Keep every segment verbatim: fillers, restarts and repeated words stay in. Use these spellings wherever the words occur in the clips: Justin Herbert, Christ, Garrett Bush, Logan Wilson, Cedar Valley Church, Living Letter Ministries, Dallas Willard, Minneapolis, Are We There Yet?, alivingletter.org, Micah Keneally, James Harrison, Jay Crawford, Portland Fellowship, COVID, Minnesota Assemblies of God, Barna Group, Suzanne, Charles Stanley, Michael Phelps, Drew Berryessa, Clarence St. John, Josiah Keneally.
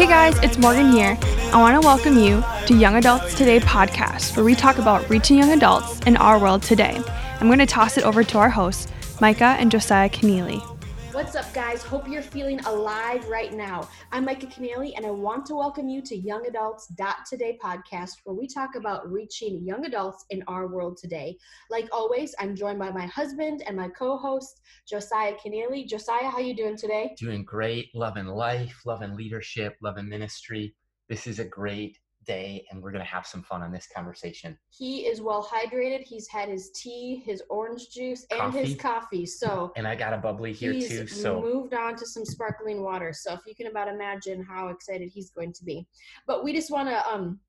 Hey guys, it's Morgan here. I want to welcome you to Young Adults Today podcast, where we talk about reaching young adults in our world today. I'm going to toss it over to our hosts, Micah and Josiah Keneally. What's up, guys? Hope you're feeling alive right now. I'm Micah Keneally, and I want to welcome you to Young Adults Today podcast, where we talk about reaching young adults in our world today. Like always, I'm joined by my husband and my co-host, Josiah Keneally. Josiah, how you doing today? Doing great. Loving life, loving leadership, loving ministry. This is a great day, and we're going to have some fun on this conversation. He is well hydrated. He's had his tea, his orange juice, and coffee. his coffee. So, and I got a bubbly here too. So moved on to some sparkling water. So if you can about imagine how excited he's going to be. But we just want to um,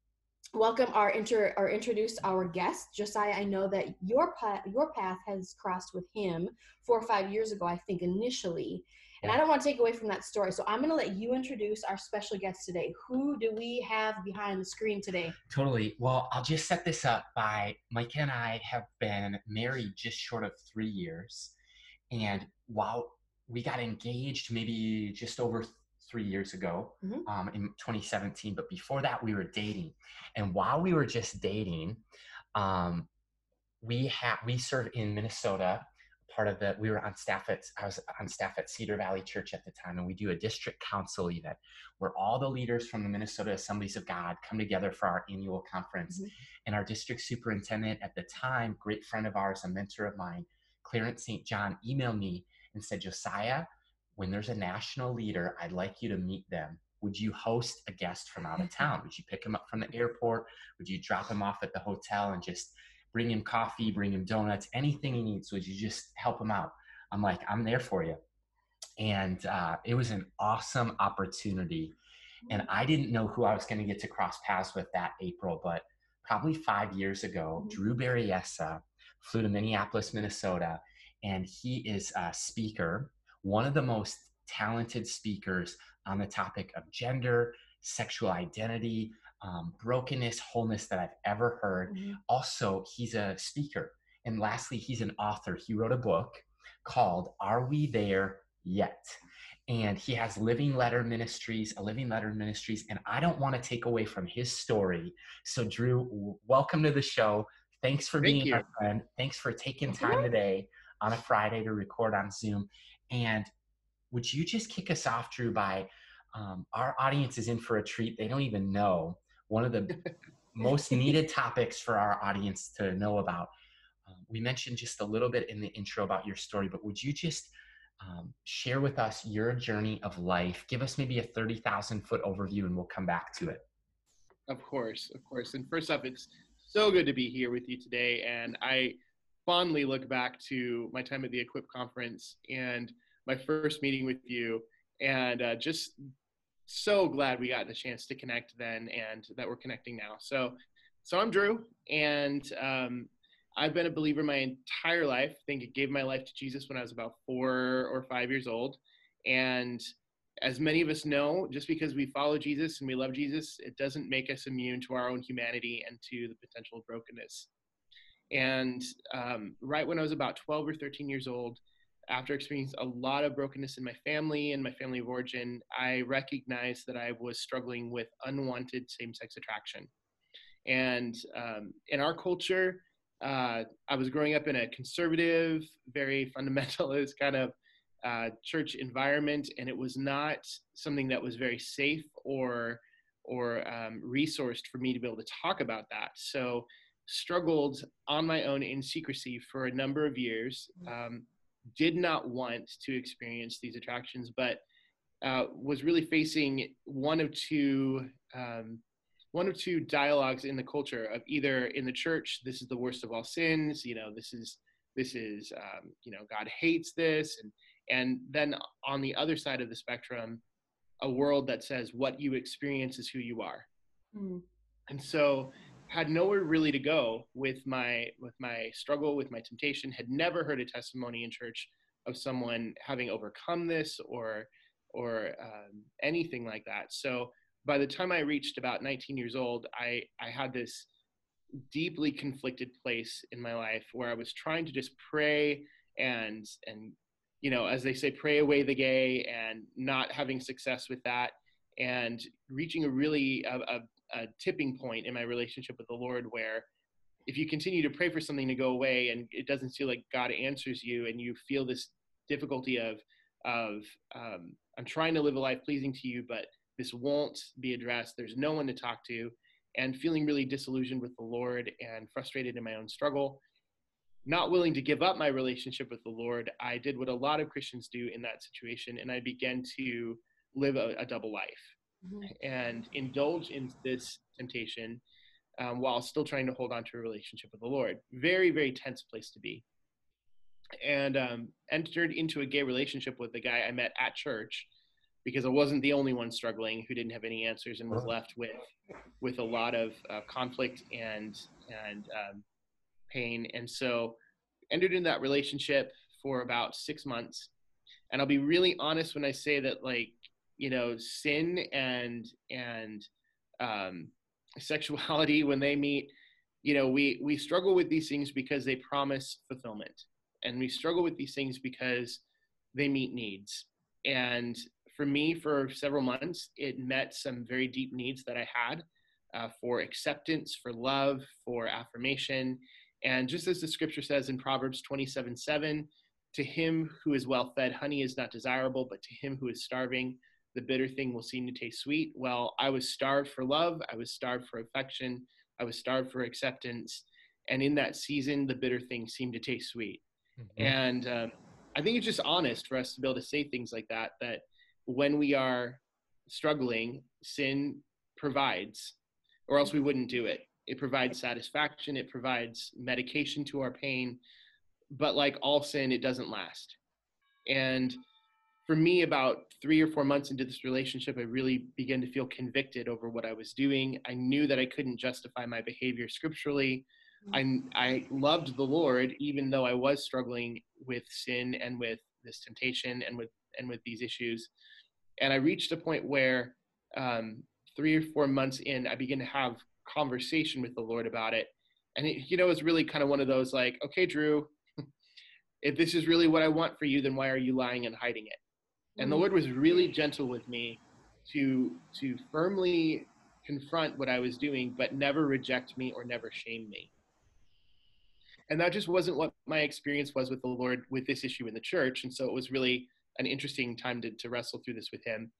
welcome our inter or introduce our guest, Josiah. I know that your path, your path has crossed with him four or five years ago, I think initially. And I don't want to take away from that story, so I'm going to let you introduce our special guest today. Who do we have behind the screen today? Totally. Well, I'll just set this up by Micah and I have been married just short of three years. And while we got engaged maybe just over three years ago, mm-hmm. um, in twenty seventeen, but before that we were dating. And while we were just dating, um, we ha- we serve in Minnesota. Part of the, we were on staff at, I was on staff at Cedar Valley Church at the time, and we do a district council event where all the leaders from the Minnesota Assemblies of God come together for our annual conference. Mm-hmm. And our district superintendent at the time, great friend of ours, a mentor of mine, Clarence Saint John, emailed me and said, Josiah, when there's a national leader, I'd like you to meet them. Would you host a guest from out of town? Would you pick him up from the airport? Would you drop him off at the hotel and just bring him coffee, bring him donuts, anything he needs. Would you just help him out? I'm like, I'm there for you. And uh, it was an awesome opportunity. And I didn't know who I was going to get to cross paths with that April, but probably five years ago, mm-hmm. Drew Berryessa flew to Minneapolis, Minnesota, and he is a speaker, one of the most talented speakers on the topic of gender, sexual identity, Um, brokenness, wholeness that I've ever heard. Mm-hmm. Also, he's a speaker. And lastly, he's an author. He wrote a book called Are We There Yet? And he has Living Letter Ministries, a Living Letter Ministries. And I don't want to take away from his story. So Drew, welcome to the show. Thanks for Thank being you. Our friend. Thanks for taking time mm-hmm. today on a Friday to record on Zoom. And would you just kick us off, Drew, by um, our audience is in for a treat. They don't even know. One of the most needed topics for our audience to know about. Um, we mentioned just a little bit in the intro about your story, but would you just um, share with us your journey of life? Give us maybe a thirty thousand foot overview and we'll come back to it. Of course, of course. And first off, it's so good to be here with you today. And I fondly look back to my time at the Equip Conference and my first meeting with you, and uh, just so glad we got the chance to connect then and that we're connecting now. So, so I'm Drew, and um, I've been a believer my entire life. I think I gave my life to Jesus when I was about four or five years old. And as many of us know, just because we follow Jesus and we love Jesus, it doesn't make us immune to our own humanity and to the potential of brokenness. And um, right when I was about twelve or thirteen years old, after experiencing a lot of brokenness in my family and my family of origin, I recognized that I was struggling with unwanted same-sex attraction. And um, in our culture, uh, I was growing up in a conservative, very fundamentalist kind of uh, church environment, and it was not something that was very safe or, or um, resourced for me to be able to talk about that. So struggled on my own in secrecy for a number of years. Um, did not want to experience these attractions, but uh, was really facing one of two um, one of two dialogues in the culture of either in the church, this is the worst of all sins, you know, this is, this is, um, you know, God hates this. And, and then on the other side of the spectrum, a world that says what you experience is who you are. Mm. And so had nowhere really to go with my with my struggle, with my temptation, had never heard a testimony in church of someone having overcome this or or um, anything like that. So by the time I reached about nineteen years old, I, I had this deeply conflicted place in my life where I was trying to just pray and, and you know, as they say, pray away the gay, and not having success with that. and reaching a really a, a, a tipping point in my relationship with the Lord, where if you continue to pray for something to go away and it doesn't feel like God answers you, and you feel this difficulty of, of um, I'm trying to live a life pleasing to you, but this won't be addressed. There's no one to talk to, and feeling really disillusioned with the Lord and frustrated in my own struggle, not willing to give up my relationship with the Lord. I did what a lot of Christians do in that situation, and I began to live a, a double life mm-hmm. and indulge in this temptation um, while still trying to hold on to a relationship with the Lord. Very, very tense place to be. And um, entered into a gay relationship with the guy I met at church, because I wasn't the only one struggling who didn't have any answers and was left with with a lot of uh, conflict and and um, pain. And so entered into that relationship for about six months. And I'll be really honest when I say that, like, you know, sin and and um, sexuality, when they meet, you know, we, we struggle with these things because they promise fulfillment. And we struggle with these things because they meet needs. And for me, for several months, it met some very deep needs that I had uh, for acceptance, for love, for affirmation. And just as the scripture says in Proverbs twenty-seven seven, to him who is well fed, honey is not desirable, but to him who is starving, the bitter thing will seem to taste sweet. Well, I was starved for love. I was starved for affection. I was starved for acceptance. And in that season, the bitter thing seemed to taste sweet. Mm-hmm. And um, I think it's just honest for us to be able to say things like that, that when we are struggling, sin provides, or else we wouldn't do it. It provides satisfaction. It provides medication to our pain. But like all sin, it doesn't last. And for me, about three or four months into this relationship, I really began to feel convicted over what I was doing. I knew that I couldn't justify my behavior scripturally. I, I loved the Lord, even though I was struggling with sin and with this temptation and with and with these issues. And I reached a point where um, three or four months in, I began to have conversation with the Lord about it. And it, you know, it's really kind of one of those like, okay, Drew, if this is really what I want for you, then why are you lying and hiding it? Mm-hmm. And the Lord was really gentle with me to to firmly confront what I was doing, but never reject me or never shame me. And that just wasn't what my experience was with the Lord with this issue in the church. And so it was really an interesting time to, to wrestle through this with him,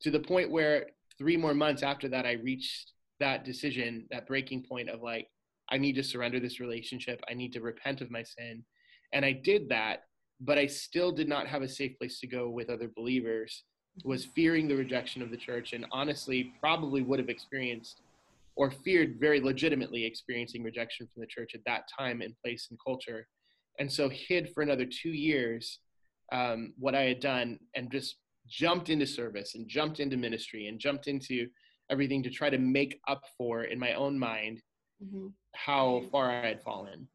to the point where three more months after that, I reached that decision, that breaking point of like, I need to surrender this relationship. I need to repent of my sin. And I did that, but I still did not have a safe place to go with other believers, was fearing the rejection of the church, and honestly probably would have experienced or feared very legitimately experiencing rejection from the church at that time and place and culture. And so hid for another two years um, what I had done, and just jumped into service and jumped into ministry and jumped into everything to try to make up for, in my own mind, mm-hmm. how far I had fallen.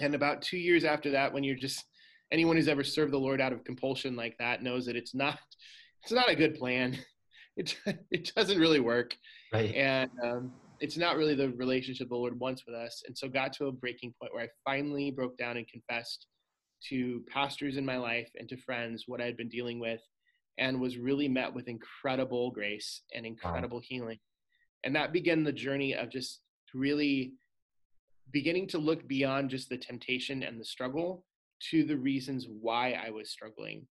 And about two years after that, when you're just, anyone who's ever served the Lord out of compulsion like that knows that it's not, it's not a good plan. It, it doesn't really work. Right. And um, it's not really the relationship the Lord wants with us. And so got to a breaking point where I finally broke down and confessed to pastors in my life and to friends what I had been dealing with, and was really met with incredible grace and incredible wow. healing. And that began the journey of just really beginning to look beyond just the temptation and the struggle to the reasons why I was struggling.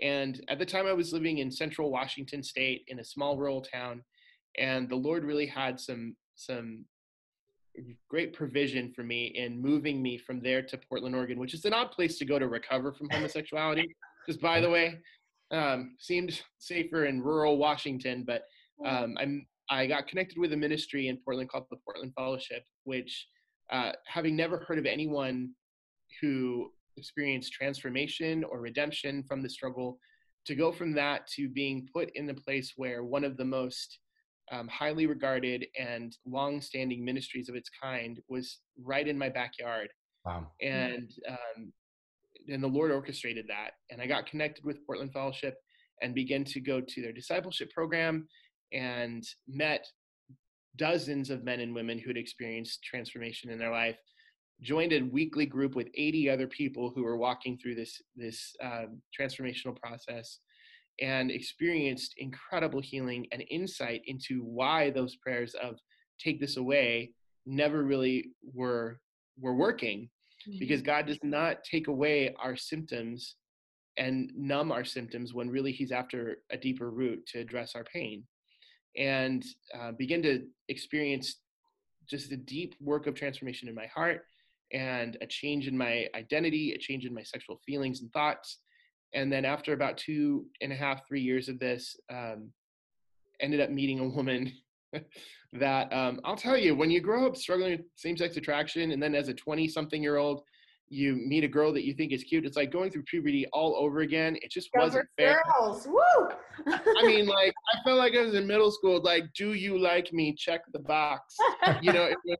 And at the time I was living in central Washington state in a small rural town, and the Lord really had some some great provision for me in moving me from there to Portland, Oregon, which is an odd place to go to recover from homosexuality. Just by the way, um, seemed safer in rural Washington, but um, I'm, I got connected with a ministry in Portland called the Portland Fellowship, which uh, having never heard of anyone who experience transformation or redemption from the struggle, to go from that to being put in the place where one of the most um, highly regarded and long-standing ministries of its kind was right in my backyard. Wow. And um, and the Lord orchestrated that. And I got connected with Portland Fellowship and began to go to their discipleship program, and met dozens of men and women who had experienced transformation in their life. Joined a weekly group with eighty other people who were walking through this this um, transformational process, and experienced incredible healing and insight into why those prayers of take this away never really were were working, mm-hmm. because God does not take away our symptoms and numb our symptoms when really he's after a deeper root to address our pain, and uh, begin to experience just the deep work of transformation in my heart and a change in my identity, a change in my sexual feelings and thoughts. And then after about two and a half, three years of this, um, ended up meeting a woman that um, I'll tell you, when you grow up struggling with same-sex attraction, and then as a twenty-something-year-old, you meet a girl that you think is cute, it's like going through puberty all over again. It just Younger wasn't fair. Girls, woo! I mean, like, I felt like I was in middle school, like, do you like me? Check the box. You know, it was,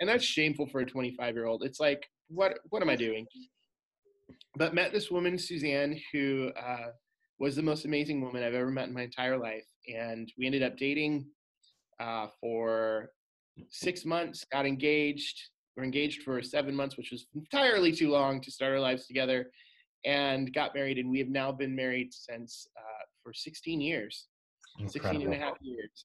and that's shameful for a twenty-five-year-old. It's like, what, what am I doing? But met this woman, Suzanne, who uh, was the most amazing woman I've ever met in my entire life. And we ended up dating uh, for six months, got engaged. We were engaged for seven months, which was entirely too long to start our lives together, and got married. And we have now been married since uh, for sixteen years, Incredible. sixteen and a half years.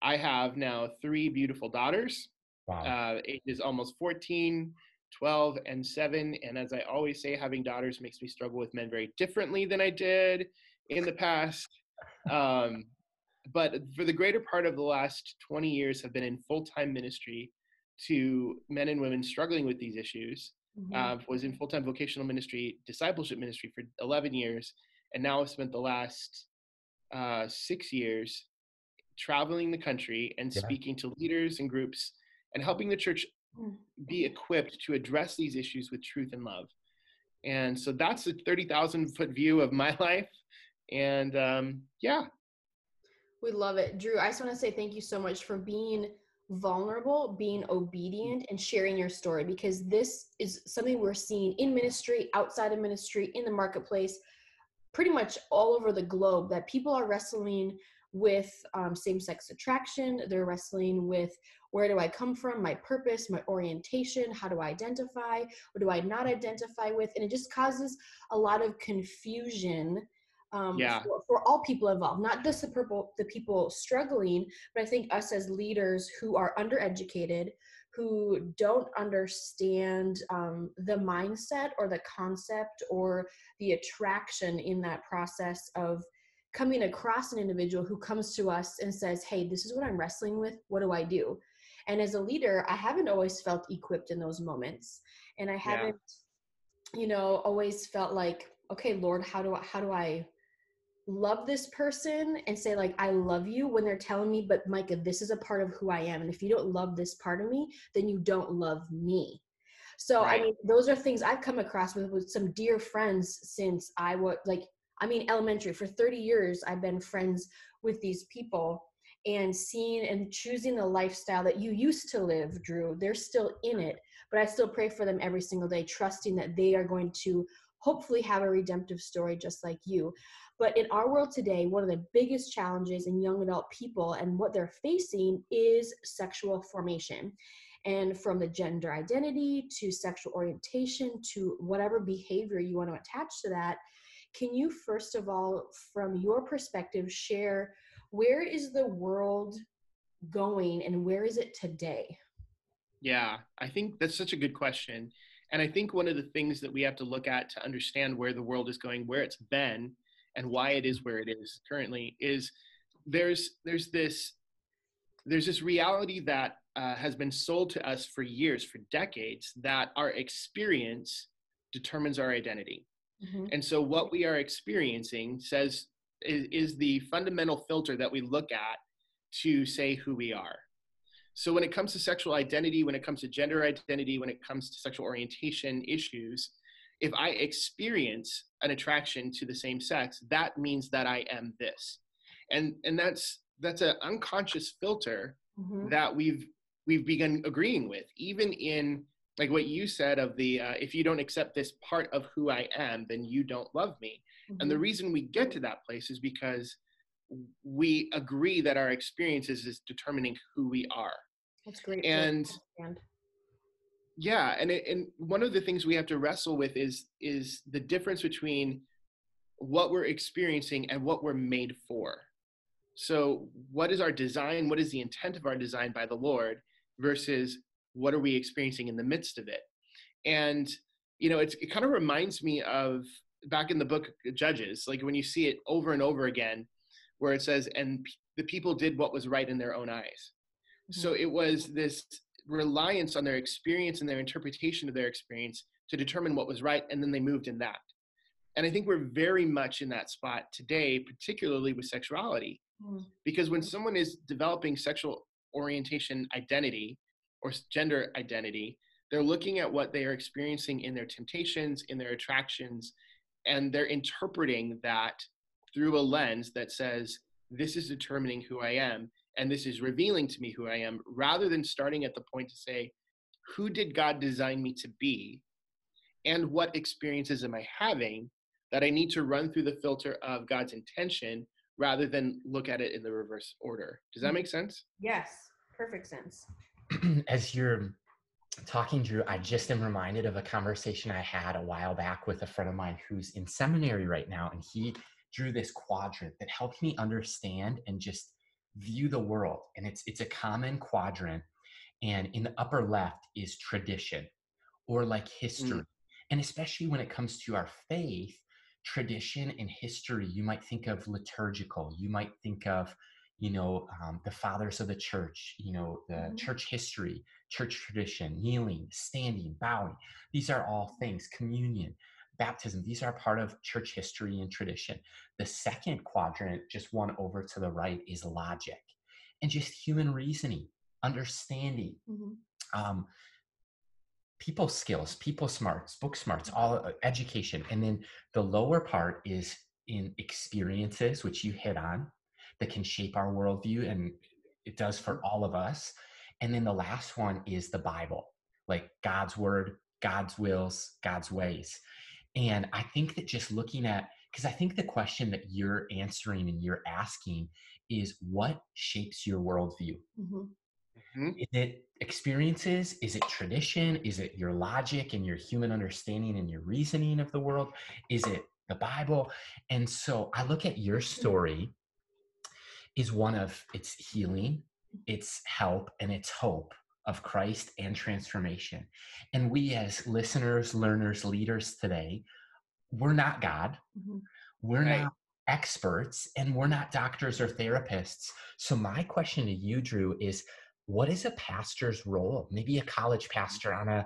I have now three beautiful daughters. Wow. Uh, ages almost fourteen, twelve, and seven. And as I always say, having daughters makes me struggle with men very differently than I did in the past. Um, but for the greater part of the last twenty years, have been in full-time ministry to men and women struggling with these issues. Mm-hmm. Uh, was in full-time vocational ministry, discipleship ministry for eleven years. And now I've spent the last uh, six years traveling the country and yeah. speaking to leaders and groups and helping the church be equipped to address these issues with truth and love. And so that's the thirty thousand foot view of my life. And um, yeah. We love it. Drew, I just want to say thank you so much for being vulnerable, being obedient, and sharing your story, because this is something we're seeing in ministry, outside of ministry, in the marketplace, pretty much all over the globe, that people are wrestling with um, same-sex attraction. They're wrestling with, where do I come from, my purpose, my orientation, how do I identify, what do I not identify with? And it just causes a lot of confusion um, yeah. for, for all people involved, not just the, purple, the people struggling, but I think us as leaders who are undereducated, who don't understand um, the mindset or the concept or the attraction in that process of coming across an individual who comes to us and says, hey, this is what I'm wrestling with, what do I do? And as a leader, I haven't always felt equipped in those moments. And I haven't, yeah. you know, always felt like, okay, Lord, how do I, how do I love this person and say, like, I love you, when they're telling me, but Micah, this is a part of who I am. And if you don't love this part of me, then you don't love me. So, right. I mean, those are things I've come across with, with some dear friends since I was like, I mean, elementary. For thirty years, I've been friends with these people, and seeing and choosing the lifestyle that you used to live, Drew, they're still in it, but I still pray for them every single day, trusting that they are going to hopefully have a redemptive story just like you. But in our world today, one of the biggest challenges in young adult people and what they're facing is sexual formation. And from the gender identity to sexual orientation to whatever behavior you want to attach to that, can you, first of all, from your perspective, share where is the world going and where is it today? Yeah, I think that's such a good question. And I think one of the things that we have to look at to understand where the world is going, where it's been, and why it is where it is currently, is there's there's this there's this reality that uh, has been sold to us for years, for decades, that our experience determines our identity. Mm-hmm. And so what we are experiencing says is, is the fundamental filter that we look at to say who we are. So when it comes to sexual identity, when it comes to gender identity, when it comes to sexual orientation issues, if I experience an attraction to the same sex, that means that I am this. And, and that's that's an unconscious filter mm-hmm. that we've we've begun agreeing with, even in like what you said of the, uh, if you don't accept this part of who I am, then you don't love me. Mm-hmm. And the reason we get to that place is because we agree that our experiences is determining who we are. That's great. And yeah, and, it, and one of the things we have to wrestle with is, is the difference between what we're experiencing and what we're made for. So what is our design? What is the intent of our design by the Lord versus what are we experiencing in the midst of it? And, you know, it's, it kind of reminds me of back in the book of Judges, like when you see it over and over again, where it says, and p- the people did what was right in their own eyes. Mm-hmm. So it was this reliance on their experience and their interpretation of their experience to determine what was right, and then they moved in that. And I think we're very much in that spot today, particularly with sexuality, mm. because when someone is developing sexual orientation identity or gender identity, they're looking at what they are experiencing in their temptations, in their attractions, and they're interpreting that through a lens that says, this is determining who I am, and this is revealing to me who I am, rather than starting at the point to say, who did God design me to be, and what experiences am I having that I need to run through the filter of God's intention rather than look at it in the reverse order. Does that make sense? Yes, perfect sense. As you're talking, Drew, I just am reminded of a conversation I had a while back with a friend of mine who's in seminary right now, and he drew this quadrant that helped me understand and just view the world. And it's it's a common quadrant, and in the upper left is tradition or like history. Mm. And especially when it comes to our faith, tradition and history, you might think of liturgical, you might think of, you know, um, the fathers of the church, you know, the mm-hmm. church history, church tradition, kneeling, standing, bowing. These are all things, communion, baptism. These are part of church history and tradition. The second quadrant, just one over to the right, is logic and just human reasoning, understanding, mm-hmm. um, people skills, people smarts, book smarts, all education. And then the lower part is in experiences, which you hit on, that can shape our worldview, and it does for all of us. And then the last one is the Bible, like God's word, God's wills, God's ways. And I think that just looking at, because I think the question that you're answering and you're asking is, what shapes your worldview? Mm-hmm. Mm-hmm. Is it experiences? Is it tradition? Is it your logic and your human understanding and your reasoning of the world? Is it the Bible? And so I look at your story is one of its healing, its help, and its hope of Christ and transformation. And we as listeners, learners, leaders today, we're not God. Mm-hmm. We're right. not experts, and we're not doctors or therapists. So my question to you, Drew, is, what is a pastor's role? Maybe a college pastor on a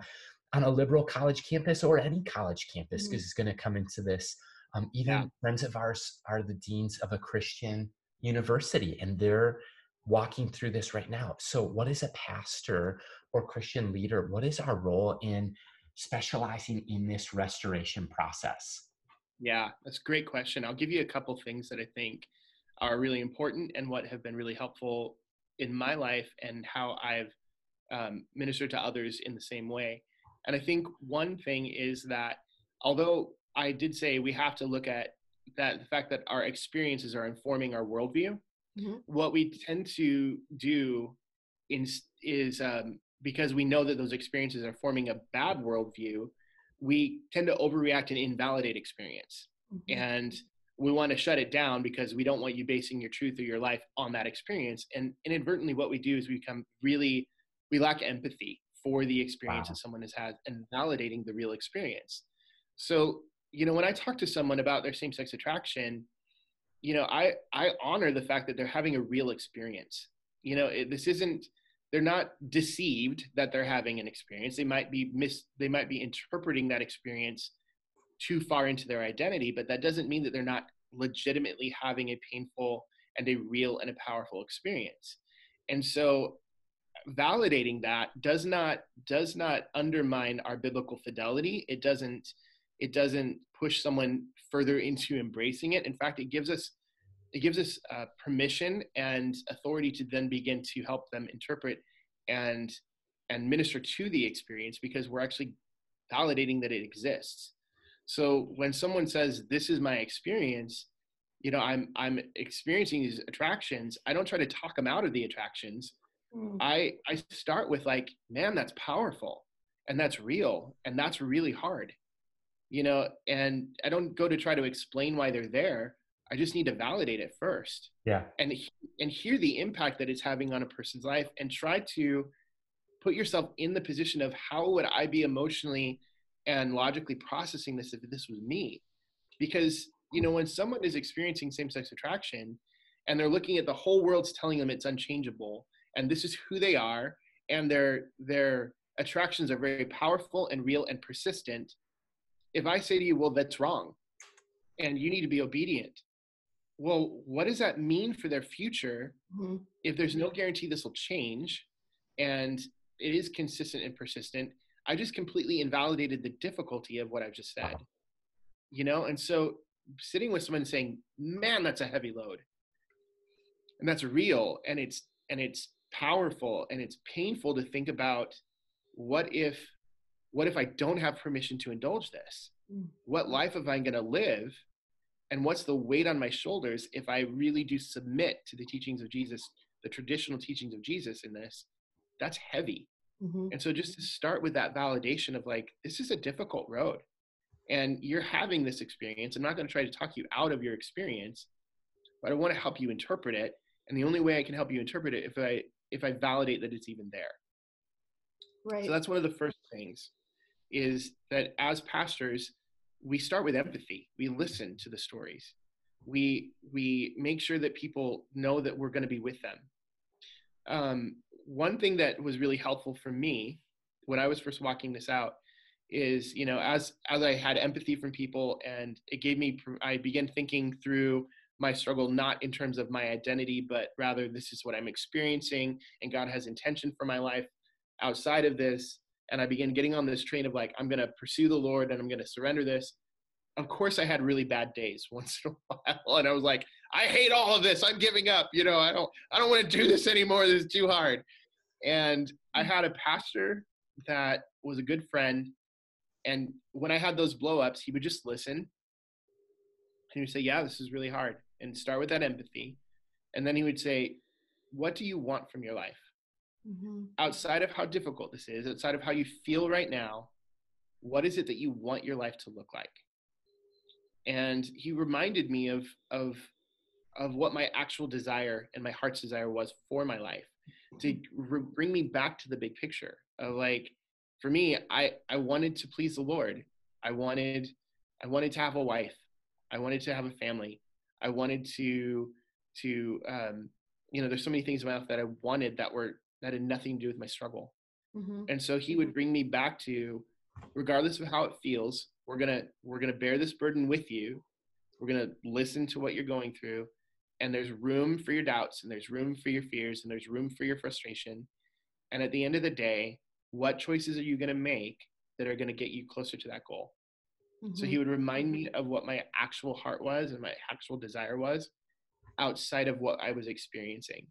on a liberal college campus, or any college campus, because mm-hmm. it's going to come into this. Um, even yeah. friends of ours are the deans of a Christian university, and they're walking through this right now. So what is a pastor or Christian leader? What is our role in specializing in this restoration process? Yeah, that's a great question. I'll give you a couple things that I think are really important and what have been really helpful in my life and how I've um, ministered to others in the same way. And I think one thing is that, although I did say we have to look at that, the fact that our experiences are informing our worldview, mm-hmm. what we tend to do in, is um, because we know that those experiences are forming a bad worldview, we tend to overreact and invalidate experience. Mm-hmm. And we want to shut it down because we don't want you basing your truth or your life on that experience. And inadvertently, what we do is we become really, we lack empathy for the experience wow. that someone has had, and validating the real experience. So, you know, when I talk to someone about their same-sex attraction, you know, I, I honor the fact that they're having a real experience. You know, it, this isn't, they're not deceived that they're having an experience. They might be mis, they might be interpreting that experience too far into their identity, but that doesn't mean that they're not legitimately having a painful and a real and a powerful experience. And so validating that does not does not undermine our biblical fidelity. It doesn't it doesn't push someone further into embracing it. In fact, it gives us it gives us uh, permission and authority to then begin to help them interpret and and minister to the experience, because we're actually validating that it exists. So when someone says, this is my experience, you know, I'm I'm experiencing these attractions, I don't try to talk them out of the attractions. Mm. I, I start with like, man, that's powerful, and that's real, and that's really hard. you know, and I don't go to try to explain why they're there. I just need to validate it first. Yeah. And, and hear the impact that it's having on a person's life, and try to put yourself in the position of, how would I be emotionally and logically processing this if this was me? Because, you know, when someone is experiencing same-sex attraction and they're looking at the whole world's telling them it's unchangeable and this is who they are, and their their attractions are very powerful and real and persistent, if I say to you, well, that's wrong and you need to be obedient, well, what does that mean for their future mm-hmm. if there's no guarantee this will change and it is consistent and persistent? I just completely invalidated the difficulty of what I've just said, you know? And so sitting with someone saying, man, that's a heavy load, and that's real, and it's and it's powerful, and it's painful to think about, what if what if I don't have permission to indulge this? What life am I going to live? And what's the weight on my shoulders if I really do submit to the teachings of Jesus, the traditional teachings of Jesus in this? That's heavy. Mm-hmm. And so just to start with that validation of, like, this is a difficult road and you're having this experience. I'm not going to try to talk you out of your experience, but I want to help you interpret it. And the only way I can help you interpret it if I if I validate that it's even there. Right. So that's one of the first things, is that as pastors, we start with empathy. We listen to the stories. We we make sure that people know that we're going to be with them. Um, one thing that was really helpful for me when I was first walking this out is, you know, as as I had empathy from people, and it gave me, I began thinking through my struggle, not in terms of my identity, but rather this is what I'm experiencing and God has intention for my life outside of this. And I began getting on this train of, like, I'm going to pursue the Lord and I'm going to surrender this. Of course, I had really bad days once in a while, and I was like, I hate all of this. I'm giving up. You know, I don't, I don't want to do this anymore. This is too hard. And I had a pastor that was a good friend, and when I had those blow-ups, he would just listen and he would say, yeah, this is really hard, and start with that empathy. And then he would say, what do you want from your life? Mm-hmm. Outside of how difficult this is, outside of how you feel right now, what is it that you want your life to look like? And he reminded me of, of, of what my actual desire and my heart's desire was for my life, to re- bring me back to the big picture of, like, for me, I, I wanted to please the Lord. I wanted, I wanted to have a wife. I wanted to have a family. I wanted to, to, um, you know, there's so many things in my life that I wanted that were, that had nothing to do with my struggle. Mm-hmm. And so he would bring me back to, regardless of how it feels, we're going to, we're going to bear this burden with you. We're going to listen to what you're going through. And there's room for your doubts, and there's room for your fears, and there's room for your frustration. And at the end of the day, what choices are you going to make that are going to get you closer to that goal? Mm-hmm. So he would remind me of what my actual heart was and my actual desire was outside of what I was experiencing.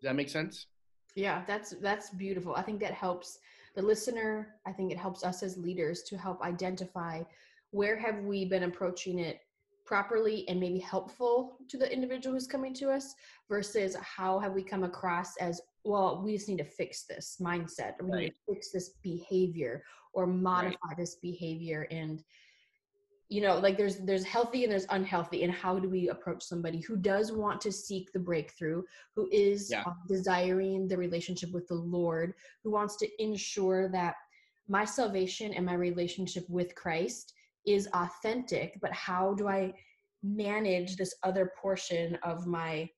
Does that make sense? Yeah, that's, that's beautiful. I think that helps the listener. I think it helps us as leaders to help identify, where have we been approaching it properly and maybe helpful to the individual who's coming to us, versus how have we come across as, well, we just need to fix this mindset, or we right. need to fix this behavior, or modify right. this behavior. And, you know, like, there's, there's healthy and there's unhealthy. And how do we approach somebody who does want to seek the breakthrough, who is yeah. desiring the relationship with the Lord, who wants to ensure that my salvation and my relationship with Christ is authentic, but how do I manage this other portion of my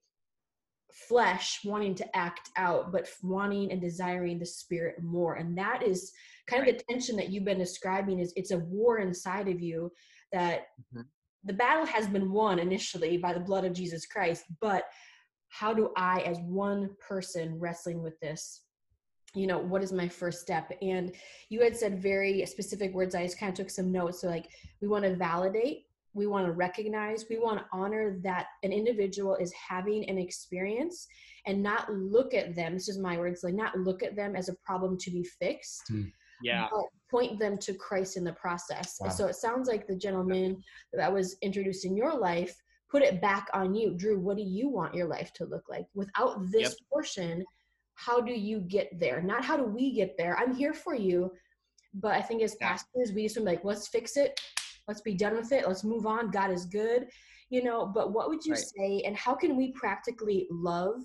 flesh wanting to act out, but wanting and desiring the Spirit more? And that is kind right. of the tension that you've been describing. Is it's a war inside of you that mm-hmm. the battle has been won initially by the blood of Jesus Christ, but how do I, as one person wrestling with this, you know, what is my first step? And you had said very specific words. I just kind of took some notes. So, like, we want to validate, we want to recognize, we want to honor that an individual is having an experience, and not look at them. This is my words, like, not look at them as a problem to be fixed. Mm. Yeah. But point them to Christ in the process. Wow. So it sounds like the gentleman that was introduced in your life put it back on you. Drew, what do you want your life to look like? Without this yep. portion, how do you get there? Not how do we get there? I'm here for you, But I think as pastors, we just want to be like, let's fix it. Let's be done with it. Let's move on. God is good, you know, but what would you right. say, and how can we practically love,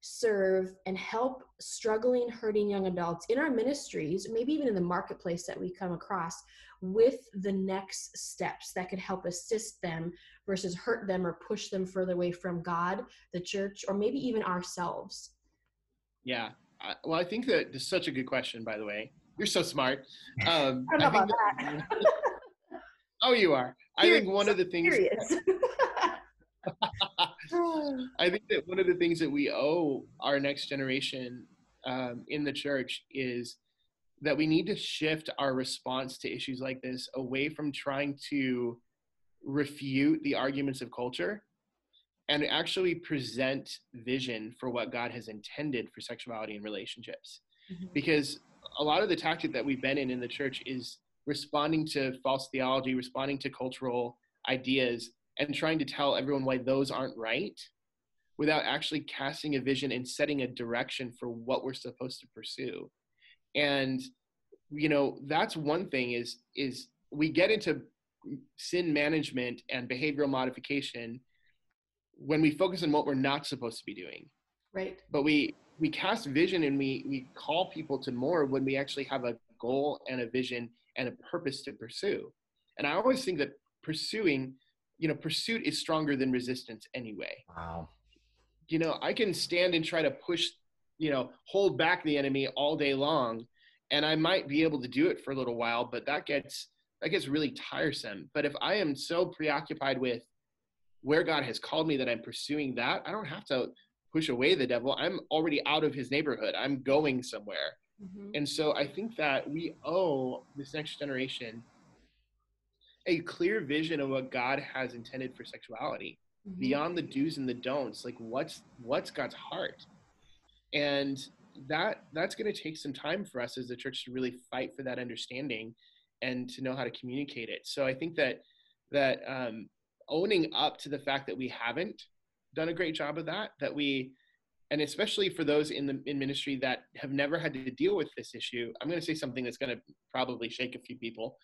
serve, and help struggling, hurting young adults in our ministries, maybe even in the marketplace that we come across, with the next steps that could help assist them versus hurt them or push them further away from God, the church, or maybe even ourselves? Yeah. Well, I think that this is such a good question, by the way. You're so smart. Um, I don't know I about that. that Oh, you are. Serious. I think one of the things that, I think that one of the things that we owe our next generation um, in the church is that we need to shift our response to issues like this away from trying to refute the arguments of culture and actually present vision for what God has intended for sexuality and relationships. Mm-hmm. Because a lot of the tactic that we've been in in the church is responding to false theology, responding to cultural ideas, and trying to tell everyone why those aren't right without actually casting a vision and setting a direction for what we're supposed to pursue. And, you know, that's one thing is, is we get into sin management and behavioral modification when we focus on what we're not supposed to be doing. Right. But we, we cast vision and we, we call people to more when we actually have a goal and a vision and a purpose to pursue. And I always think that pursuing, you know, pursuit is stronger than resistance anyway. Wow. You know, I can stand and try to push, you know, hold back the enemy all day long, and I might be able to do it for a little while, but that gets, that gets really tiresome. But if I am so preoccupied with where God has called me that I'm pursuing that, I don't have to push away the devil. I'm already out of his neighborhood. I'm going somewhere. Mm-hmm. And so I think that we owe this next generation a clear vision of what God has intended for sexuality, mm-hmm. beyond the do's and the don'ts. Like what's what's God's heart? And that that's going to take some time for us as a church to really fight for that understanding and to know how to communicate it. So I think that that um, owning up to the fact that we haven't done a great job of that, that we And especially for those in the in ministry that have never had to deal with this issue, I'm going to say something that's going to probably shake a few people.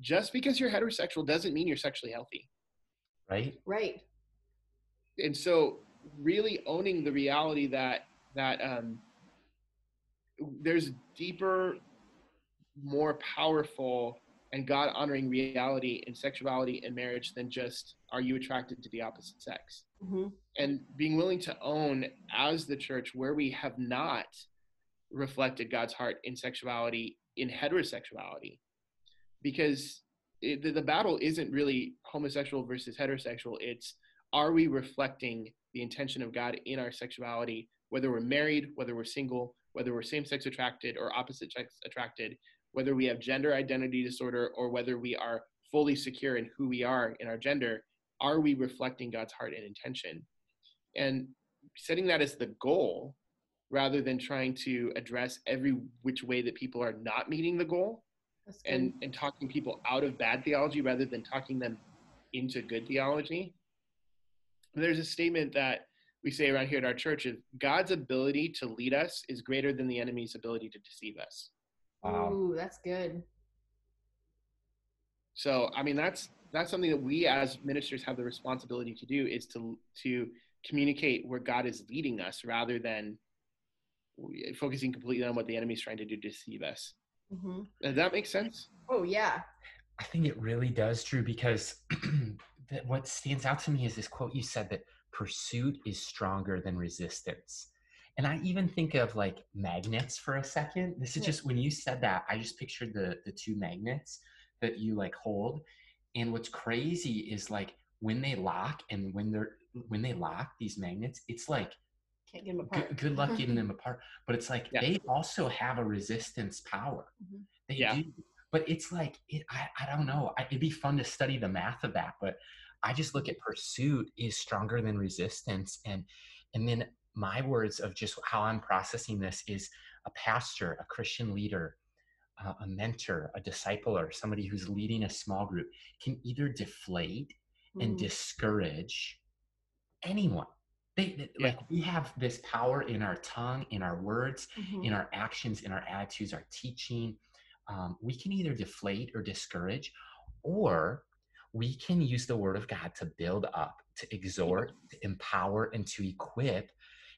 Just because you're heterosexual doesn't mean you're sexually healthy. Right? Right. And so really owning the reality that, that um, there's deeper, more powerful, and God-honoring reality in sexuality and marriage than just, are you attracted to the opposite sex? Mm-hmm. And being willing to own as the church where we have not reflected God's heart in sexuality, in heterosexuality, because it, the, the battle isn't really homosexual versus heterosexual. It's, are we reflecting the intention of God in our sexuality, whether we're married, whether we're single, whether we're same-sex attracted or opposite sex attracted, whether we have gender identity disorder or whether we are fully secure in who we are in our gender? Are we reflecting God's heart and intention? And setting that as the goal rather than trying to address every which way that people are not meeting the goal, and, and talking people out of bad theology rather than talking them into good theology. There's a statement that we say around here at our church is, God's ability to lead us is greater than the enemy's ability to deceive us. Um, Ooh, that's good. So, I mean, that's that's something that we as ministers have the responsibility to do, is to to communicate where God is leading us rather than focusing completely on what the enemy is trying to do to deceive us. Mm-hmm. Does that make sense? Oh, yeah. I think it really does, Drew, because that what stands out to me is this quote you said, that pursuit is stronger than resistance. And I even think of like magnets for a second. This is just, when you said that, I just pictured the, the two magnets that you like hold. And what's crazy is like when they lock and when they're, when they lock these magnets, it's like, can't get them apart. Good, good luck getting them apart. But it's like, yeah. they also have a resistance power. Mm-hmm. They yeah. do. But it's like, it, I, I don't know. I, it'd be fun to study the math of that. But I just look at pursuit is stronger than resistance. And, and then, my words of just how I'm processing this is a pastor, a Christian leader, uh, a mentor, a discipler, somebody who's leading a small group can either deflate mm. and discourage anyone. They, they yeah. like we have this power in our tongue, in our words, mm-hmm. in our actions, in our attitudes, our teaching, um, we can either deflate or discourage, or we can use the word of God to build up, to exhort, to empower, and to equip.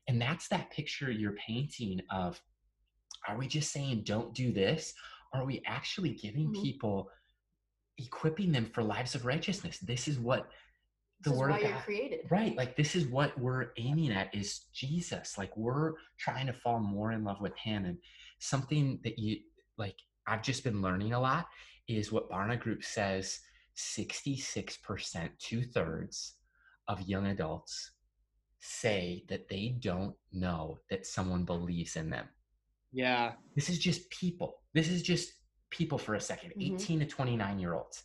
And that's that picture you're painting of, are we just saying, don't do this? Are we actually giving mm-hmm. people, equipping them for lives of righteousness? This is what the word of God, you're created. Right. Like, this is what we're aiming at, is Jesus. Like, we're trying to fall more in love with him. And something that you, like, I've just been learning a lot is what Barna Group says, sixty-six percent, two thirds of young adults say that they don't know that someone believes in them. Yeah. This is just people. This is just people for a second, mm-hmm. eighteen to twenty-nine year olds.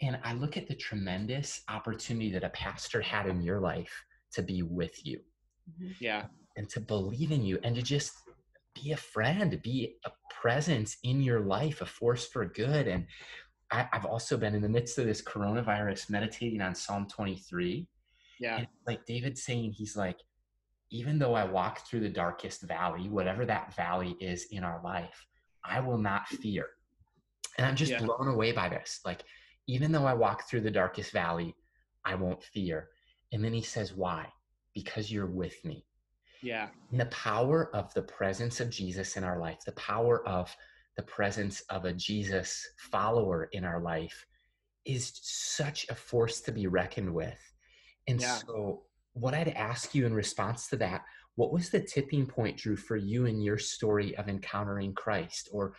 And I look at the tremendous opportunity that a pastor had in your life to be with you. Mm-hmm. Yeah. And to believe in you, and to just be a friend, be a presence in your life, a force for good. And I, I've also been in the midst of this coronavirus meditating on Psalm twenty-three. Yeah. And like David's saying, he's like, even though I walk through the darkest valley, whatever that valley is in our life, I will not fear. And I'm just yeah. blown away by this. Like, even though I walk through the darkest valley, I won't fear. And then he says, why? Because you're with me. Yeah. And the power of the presence of Jesus in our life, the power of the presence of a Jesus follower in our life is such a force to be reckoned with. And yeah. so what I'd ask you in response to that, what was the tipping point, Drew, for you in your story of encountering Christ? Or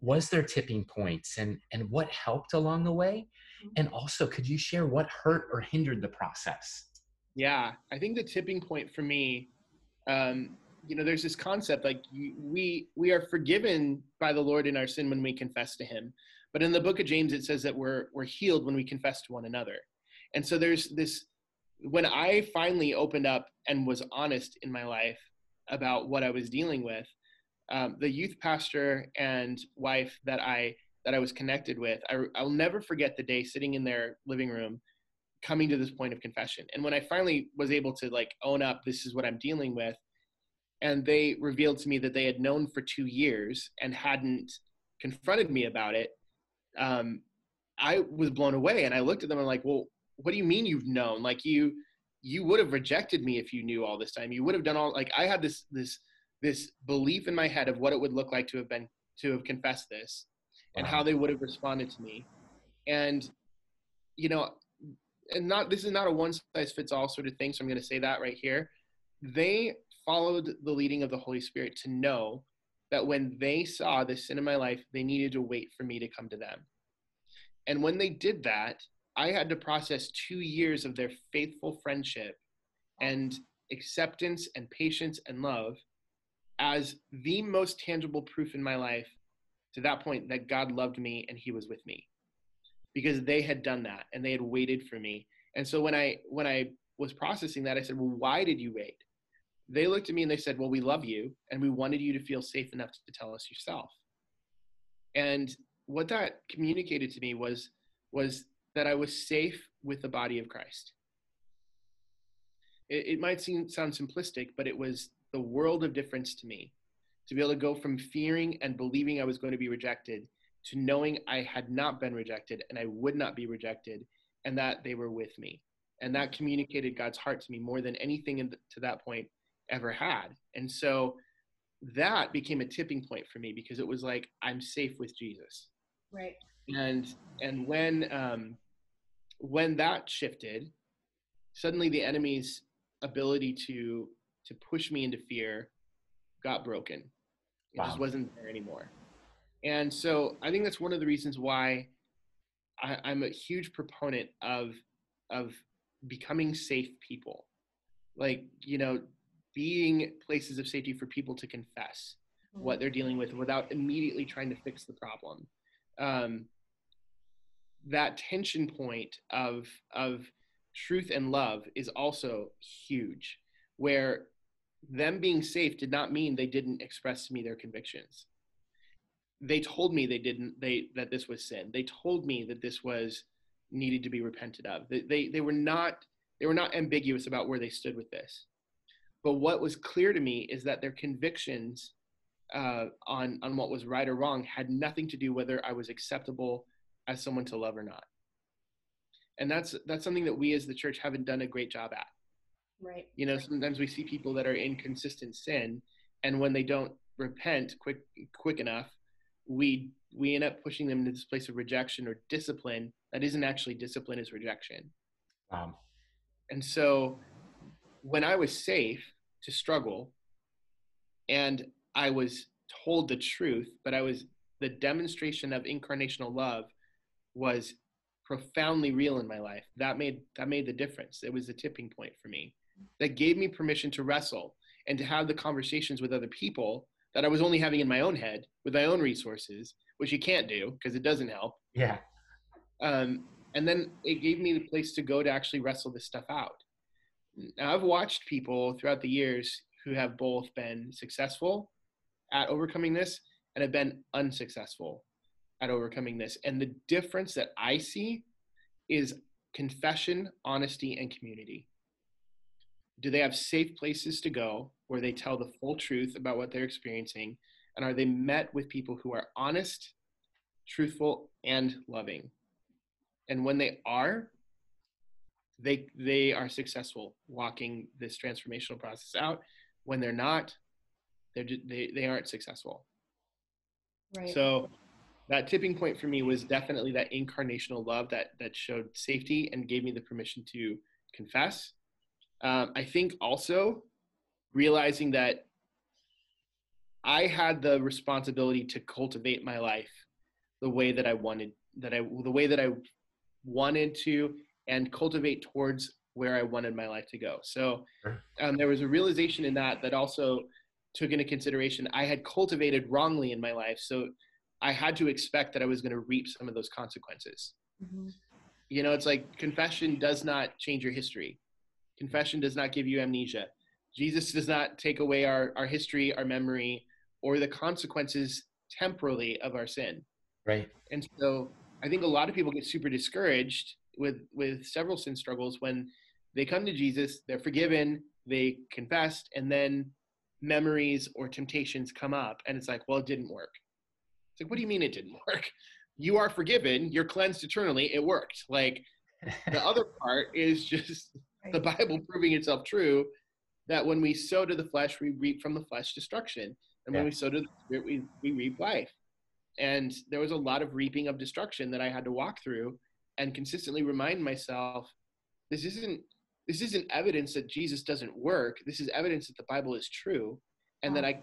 was there tipping points, and, and what helped along the way? And also, could you share what hurt or hindered the process? Yeah, I think the tipping point for me, um, you know, there's this concept, like we, we are forgiven by the Lord in our sin when we confess to him. But in the book of James, it says that we're, we're healed when we confess to one another. And so there's this, when I finally opened up and was honest in my life about what I was dealing with, um, the youth pastor and wife that I that I was connected with, I, I'll never forget the day sitting in their living room, coming to this point of confession. And when I finally was able to like own up, this is what I'm dealing with, and they revealed to me that they had known for two years and hadn't confronted me about it, um, I was blown away. And I looked at them and I'm like, well, what do you mean you've known? Like you, you would have rejected me if you knew all this time. You would have done all, like I had this, this, this belief in my head of what it would look like to have been, to have confessed this and wow. how they would have responded to me. And, you know, and not, this is not a one size fits all sort of thing. So I'm going to say that right here. They followed the leading of the Holy Spirit to know that when they saw the sin in my life, they needed to wait for me to come to them. And when they did that, I had to process two years of their faithful friendship and acceptance and patience and love as the most tangible proof in my life to that point that God loved me and he was with me, because they had done that and they had waited for me. And so when I, when I was processing that, I said, well, why did you wait? They looked at me and they said, well, we love you and we wanted you to feel safe enough to tell us yourself. And what that communicated to me was, was, that I was safe with the body of Christ. It, it might seem sound simplistic, but it was the world of difference to me to be able to go from fearing and believing I was going to be rejected to knowing I had not been rejected and I would not be rejected, and that they were with me. And that communicated God's heart to me more than anything in the, to that point ever had. And so that became a tipping point for me, because it was like, I'm safe with Jesus. Right. And, and when, um, when that shifted, suddenly the enemy's ability to, to push me into fear got broken. It wow. just wasn't there anymore. And so I think that's one of the reasons why I, I'm a huge proponent of, of becoming safe people, like, you know, being places of safety for people to confess mm-hmm. what they're dealing with without immediately trying to fix the problem. Um, that tension point of, of truth and love is also huge, where them being safe did not mean they didn't express to me their convictions. They told me they didn't, they, that this was sin. They told me that this was needed to be repented of. They, they, they were not, they were not ambiguous about where they stood with this. But what was clear to me is that their convictions uh, on, on what was right or wrong had nothing to do whether I was acceptable as someone to love or not. And that's, that's something that we as the church haven't done a great job at. Right. You know, sometimes we see people that are in consistent sin, and when they don't repent quick, quick enough, we, we end up pushing them into this place of rejection or discipline that isn't actually discipline, is rejection. Wow. And so when I was safe to struggle and I was told the truth, but I was, the demonstration of incarnational love was profoundly real in my life. That made, that made the difference. It was a tipping point for me. That gave me permission to wrestle and to have the conversations with other people that I was only having in my own head with my own resources, which you can't do because it doesn't help. Yeah. Um, and then it gave me the place to go to actually wrestle this stuff out. Now, I've watched people throughout the years who have both been successful at overcoming this and have been unsuccessful at overcoming this. And the difference that I see is confession, honesty, and community. Do they have safe places to go where they tell the full truth about what they're experiencing? And are they met with people who are honest, truthful, and loving? And when they are, they, they are successful walking this transformational process out. When they're not, they're, they, they aren't successful. Right. So that tipping point for me was definitely that incarnational love that, that showed safety and gave me the permission to confess. Um, I think also realizing that I had the responsibility to cultivate my life the way that I wanted, that I, the way that I wanted to, and cultivate towards where I wanted my life to go. So um, there was a realization in that that also took into consideration I had cultivated wrongly in my life. So I had to expect that I was going to reap some of those consequences. Mm-hmm. You know, it's like confession does not change your history. Confession does not give you amnesia. Jesus does not take away our, our history, our memory, or the consequences temporally of our sin. Right. And so I think a lot of people get super discouraged with, with several sin struggles when they come to Jesus, they're forgiven, they confessed, and then memories or temptations come up. And it's like, well, it didn't work. It's like, what do you mean it didn't work? You are forgiven. You're cleansed eternally. It worked. Like the other part is just... the Bible proving itself true, that when we sow to the flesh, we reap from the flesh destruction. And yeah. when we sow to the Spirit, we, we reap life. And there was a lot of reaping of destruction that I had to walk through and consistently remind myself, this isn't, this isn't evidence that Jesus doesn't work. This is evidence that the Bible is true and wow. that I,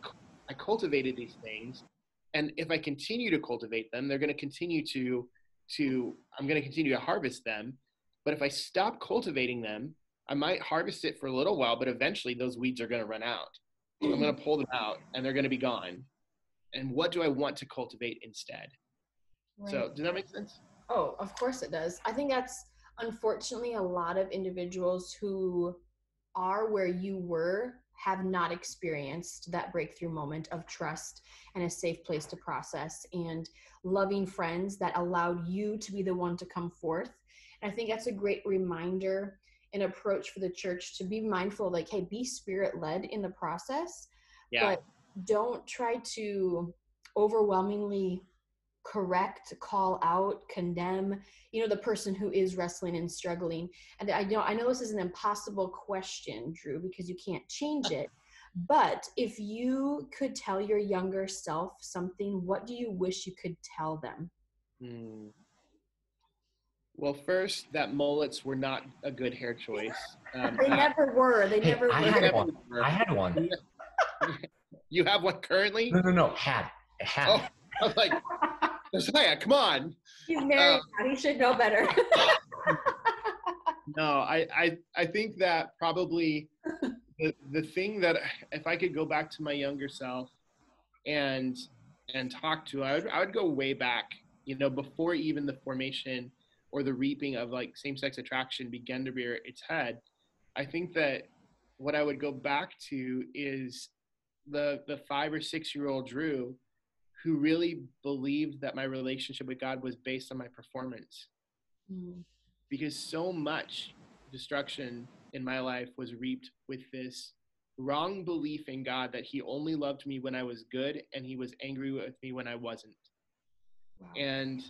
I cultivated these things. And if I continue to cultivate them, they're going to continue to, to, I'm going to continue to harvest them. But if I stop cultivating them, I might harvest it for a little while, but eventually those weeds are going to run out. I'm going to pull them out and they're going to be gone. And what do I want to cultivate instead? Right. So does that make sense? Oh, of course it does. I think that's unfortunately a lot of individuals who are where you were have not experienced that breakthrough moment of trust and a safe place to process and loving friends that allowed you to be the one to come forth. And I think that's a great reminder, an approach for the church to be mindful, like, hey, be spirit led in the process, yeah. but don't try to overwhelmingly correct, call out, condemn, you know, the person who is wrestling and struggling. And I know, I know this is an impossible question, Drew, because you can't change it, but if you could tell your younger self something, what do you wish you could tell them? Mm. Well, first, that mullets were not a good hair choice. Um, they never were. They hey, never I were. Had one. I had one. You have one currently? No, no, no. Had. Had. Oh, I was like, Josiah, come on. He's married now. Um, he should know better. no, I, I, I think that probably the, the thing that if I could go back to my younger self and and talk to, I would, I would go way back, you know, before even the formation or the reaping of like same-sex attraction began to rear its head. I think that what I would go back to is the the five or six-year-old Drew who really believed that my relationship with God was based on my performance. Mm. Because so much destruction in my life was reaped with this wrong belief in God that he only loved me when I was good and he was angry with me when I wasn't. Wow. And,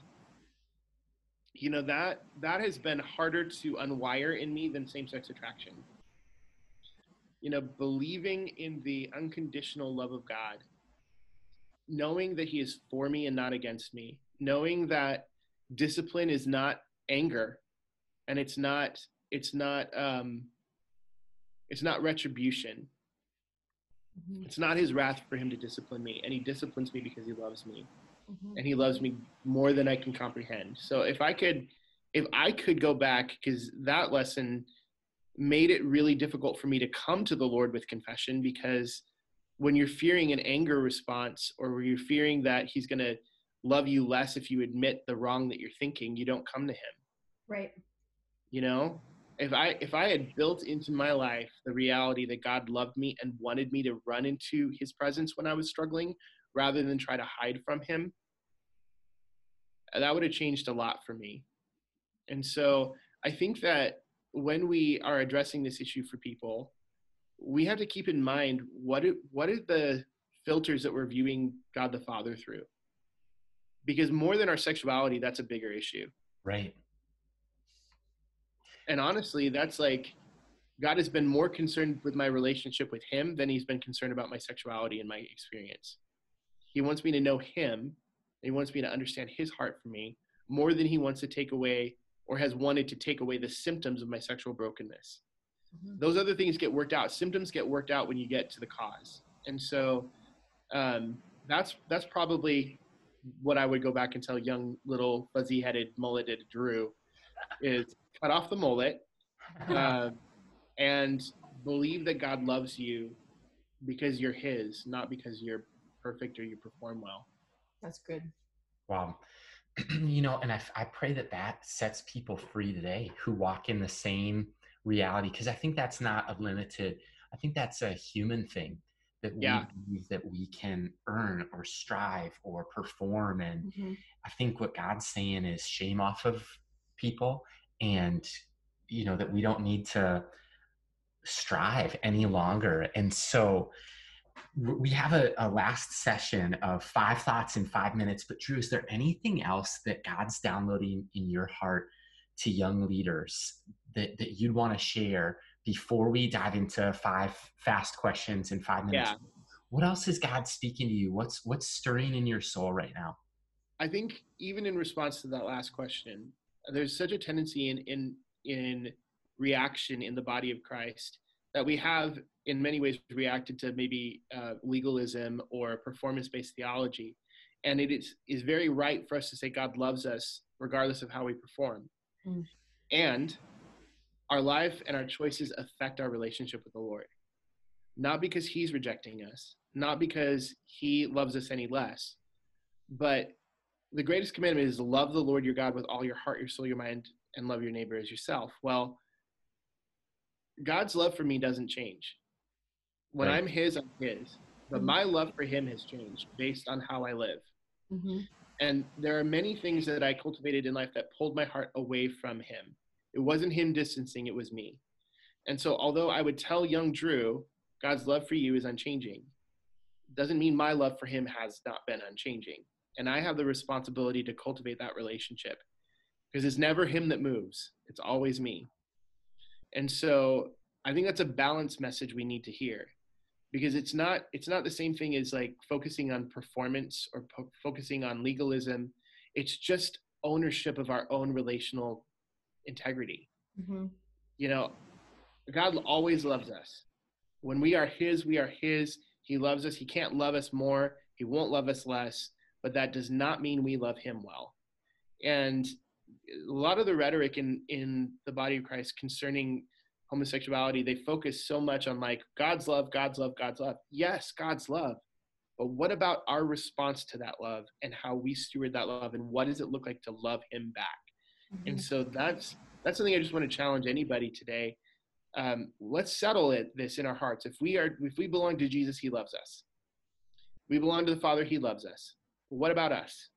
you know, that that has been harder to unwire in me than same-sex attraction. You know, believing in the unconditional love of God, knowing that he is for me and not against me, knowing that discipline is not anger and it's not, it's not, um, it's not retribution. Mm-hmm. It's not his wrath for him to discipline me, and he disciplines me because he loves me. Mm-hmm. And he loves me more than I can comprehend. So if I could, if I could go back, because that lesson made it really difficult for me to come to the Lord with confession, because when you're fearing an anger response, or when you're fearing that he's going to love you less if you admit the wrong that you're thinking, you don't come to him. Right. You know, if I, if I had built into my life the reality that God loved me and wanted me to run into his presence when I was struggling, rather than try to hide from him, that would have changed a lot for me. And so I think that when we are addressing this issue for people, we have to keep in mind, what it, what are the filters that we're viewing God the Father through? Because more than our sexuality, that's a bigger issue. Right. And honestly, that's like, God has been more concerned with my relationship with him than he's been concerned about my sexuality and my experience. He wants me to know him, and he wants me to understand his heart for me more than he wants to take away, or has wanted to take away, the symptoms of my sexual brokenness. Mm-hmm. Those other things get worked out. Symptoms get worked out when you get to the cause. And so um, that's that's probably what I would go back and tell young little fuzzy-headed mulleted Drew is cut off the mullet uh, and believe that God loves you because you're his, not because you're perfect or you perform well. That's good. Wow. You know, and I, I pray that that sets people free today who walk in the same reality, because I think that's not a limited, I think that's a human thing that yeah. we believe that we can earn or strive or perform. And mm-hmm. I think what God's saying is shame off of people, and, you know, that we don't need to strive any longer. And so we have a, a last session of five thoughts in five minutes, but Drew, is there anything else that God's downloading in your heart to young leaders that, that you'd want to share before we dive into five fast questions in five minutes? Yeah. What else is God speaking to you? What's, what's stirring in your soul right now? I think even in response to that last question, there's such a tendency in, in, in reaction in the body of Christ that we have in many ways reacted to maybe uh, legalism or performance-based theology. And it is, is very right for us to say God loves us regardless of how we perform. Mm. And our life and our choices affect our relationship with the Lord. Not because he's rejecting us, not because he loves us any less, but the greatest commandment is love the Lord your God with all your heart, your soul, your mind, and love your neighbor as yourself. Well, God's love for me doesn't change. When right. I'm his, I'm his. But mm-hmm. my love for him has changed based on how I live. Mm-hmm. And there are many things that I cultivated in life that pulled my heart away from him. It wasn't him distancing, it was me. And so although I would tell young Drew, God's love for you is unchanging, doesn't mean my love for him has not been unchanging. And I have the responsibility to cultivate that relationship, because it's never him that moves. It's always me. And so I think that's a balanced message we need to hear, because it's not, it's not the same thing as like focusing on performance or po- focusing on legalism. It's just ownership of our own relational integrity. Mm-hmm. You know, God always loves us. When we are his, we are his. He loves us. He can't love us more. He won't love us less, but that does not mean we love him well. And a lot of the rhetoric in, in the body of Christ concerning homosexuality, they focus so much on like God's love, God's love, God's love. Yes, God's love. But what about our response to that love and how we steward that love, and what does it look like to love him back? Mm-hmm. And so that's, that's something I just want to challenge anybody today. Um, let's settle it, this in our hearts. If we are, if we belong to Jesus, he loves us. We belong to the Father, he loves us. But what about us?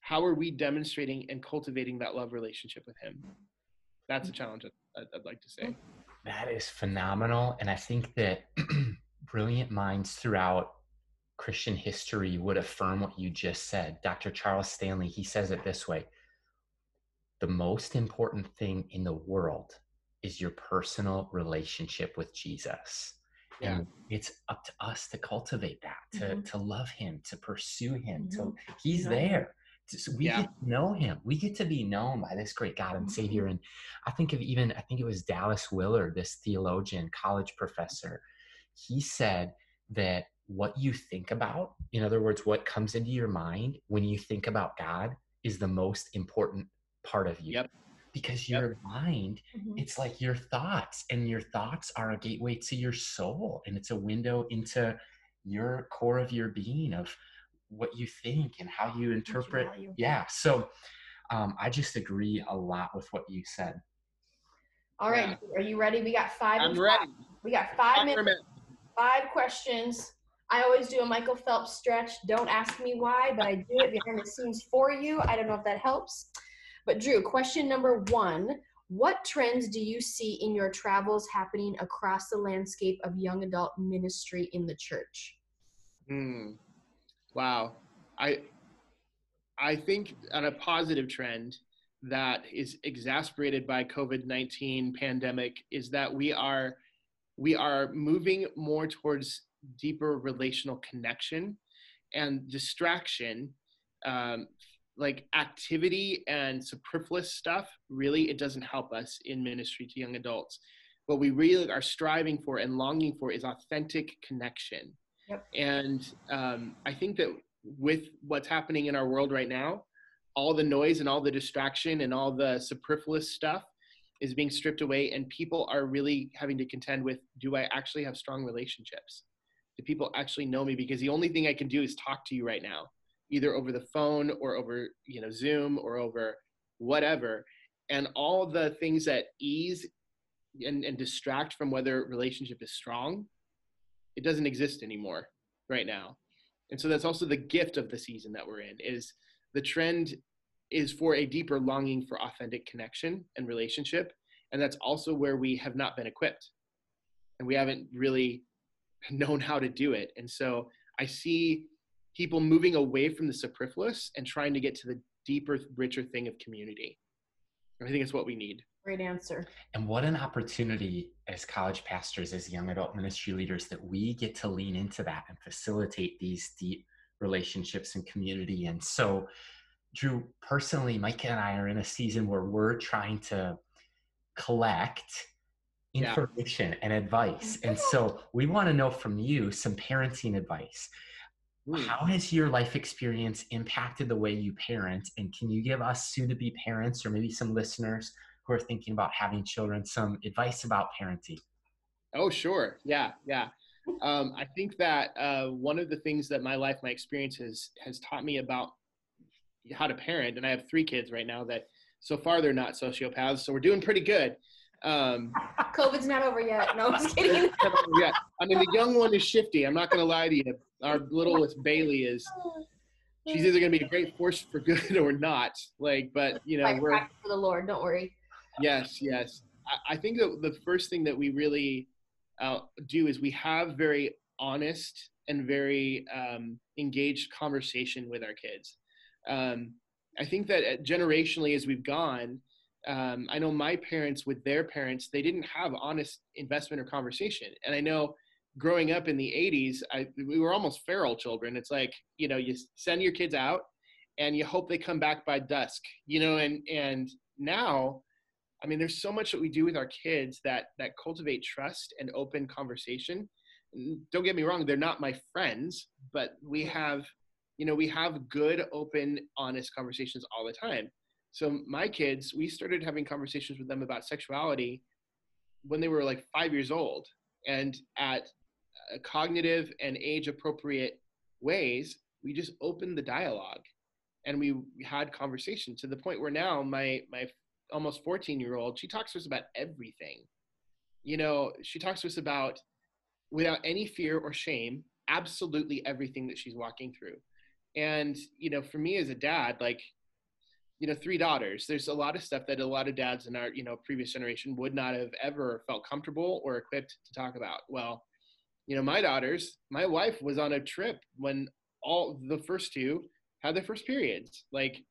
How are we demonstrating and cultivating that love relationship with him? That's a challenge I'd, I'd like to say. That is phenomenal. And I think that brilliant minds throughout Christian history would affirm what you just said. Doctor Charles Stanley, he says it this way: the most important thing in the world is your personal relationship with Jesus. Yeah. And it's up to us to cultivate that, to, mm-hmm. to love him, to pursue him, mm-hmm. to he's yeah. there. So we yeah. get to know him. We get to be known by this great God and Savior. And I think of even, I think it was Dallas Willard, this theologian, college professor. He said that what you think about, in other words, what comes into your mind when you think about God, is the most important part of you. Yep. Because your yep. mind, mm-hmm. it's like your thoughts, and your thoughts are a gateway to your soul. And it's a window into your core of your being, of what you think and how you interpret. You yeah. So um, I just agree a lot with what you said. All right. Yeah. Are you ready? We got five. I'm ready. Five. We got five minutes, minute. five questions. I always do a Michael Phelps stretch. Don't ask me why, but I do it behind the scenes for you. I don't know if that helps. But Drew, question number one, what trends do you see in your travels happening across the landscape of young adult ministry in the church? Hmm. Wow. I, I think on a positive trend that is exacerbated by COVID nineteen pandemic is that we are, we are moving more towards deeper relational connection, and distraction, um, like activity and superfluous stuff, really, it doesn't help us in ministry to young adults. What we really are striving for and longing for is authentic connection. Yep. And um, I think that with what's happening in our world right now, all the noise and all the distraction and all the superfluous stuff is being stripped away, and people are really having to contend with, do I actually have strong relationships? Do people actually know me? Because the only thing I can do is talk to you right now, either over the phone or over, you know, Zoom or over whatever. And all the things that ease and, and distract from whether relationship is strong, it doesn't exist anymore right now. And so that's also the gift of the season that we're in, is the trend is for a deeper longing for authentic connection and relationship. And that's also where we have not been equipped, and we haven't really known how to do it. And so I see people moving away from the superfluous and trying to get to the deeper, richer thing of community. I think it's what we need. Great answer. And what an opportunity as college pastors, as young adult ministry leaders, that we get to lean into that and facilitate these deep relationships and community. And so, Drew, personally, Micah and I are in a season where we're trying to collect information yeah. and advice. And so we want to know from you some parenting advice. How has your life experience impacted the way you parent? And can you give us soon-to-be parents, or maybe some listeners who are thinking about having children, some advice about parenting? Oh, sure. Yeah, yeah. Um, I think that uh, one of the things that my life, my experience has, has taught me about how to parent, and I have three kids right now that so far they're not sociopaths, so we're doing pretty good. Um, COVID's not over yet. No, I'm just kidding. Yeah, I mean, the young one is shifty. I'm not going to lie to you. Our littlest Bailey is, she's either going to be a great force for good or not. Like, but you know, we're for the Lord. Don't worry. Yes, yes. I, I think that the first thing that we really uh, do is we have very honest and very um, engaged conversation with our kids. Um, I think that generationally, as we've gone, Um, I know my parents with their parents, they didn't have honest investment or conversation. And I know growing up in the eighties, I, we were almost feral children. It's like, you know, you send your kids out and you hope they come back by dusk, you know, and, and now, I mean, there's so much that we do with our kids that, that cultivate trust and open conversation. Don't get me wrong, they're not my friends, but we have, you know, we have good, open, honest conversations all the time. So my kids, we started having conversations with them about sexuality when they were like five years old, and at a cognitive and age appropriate ways, we just opened the dialogue and we had conversation, to the point where now my, my almost fourteen year old, she talks to us about everything. You know, she talks to us about, without any fear or shame, absolutely everything that she's walking through. And, you know, for me as a dad, like, you know, three daughters. There's a lot of stuff that a lot of dads in our, you know, previous generation would not have ever felt comfortable or equipped to talk about. Well, you know, my daughters, my wife was on a trip when all the first two had their first periods. Like,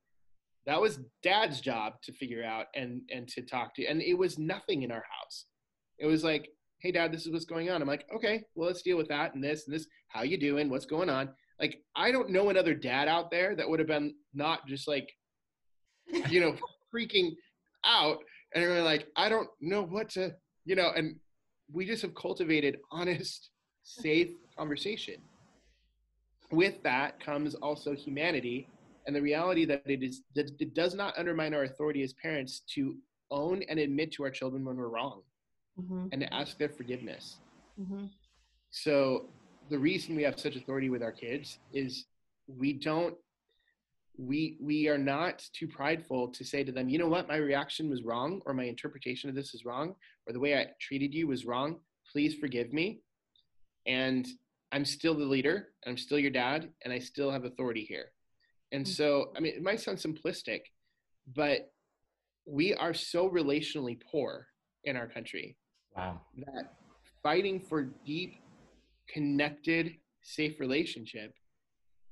that was dad's job to figure out and, and to talk to. And it was nothing in our house. It was like, hey, dad, this is what's going on. I'm like, okay, well, let's deal with that and this and this. How you doing? What's going on? Like, I don't know another dad out there that would have been not just like, you know, freaking out. And we're like, I don't know what to, you know, and we just have cultivated honest, safe conversation. With that comes also humanity and the reality that it is that it does not undermine our authority as parents to own and admit to our children when we're wrong, mm-hmm. and to ask their forgiveness. Mm-hmm. So the reason we have such authority with our kids is we don't, we we are not too prideful to say to them, you know what, my reaction was wrong, or my interpretation of this is wrong, or the way I treated you was wrong. Please forgive me. And I'm still the leader, I'm still your dad, and I still have authority here. And mm-hmm. so, I mean, it might sound simplistic, but we are so relationally poor in our country. Wow. That fighting for deep, connected, safe relationship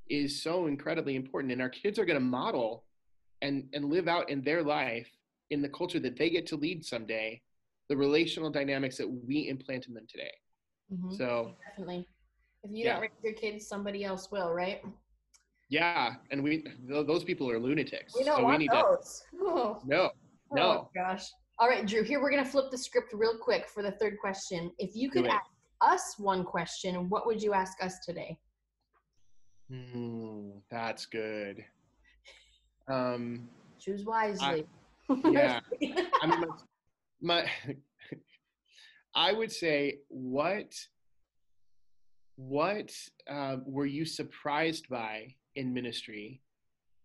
is so incredibly important. And our kids are going to model and, and live out in their life, in the culture that they get to lead someday, the relational dynamics that we implant in them today. Mm-hmm. So definitely. If you yeah. don't raise your kids, somebody else will, right? Yeah, and we th- those people are lunatics. We don't so want we need those. To, oh. No, no. Oh, gosh. All right, Drew, here we're going to flip the script real quick for the third question. If you could ask us one question, what would you ask us today? Hmm, that's good. Um, Choose wisely. I, yeah. I mean, my, my I would say, what... What uh, were you surprised by in ministry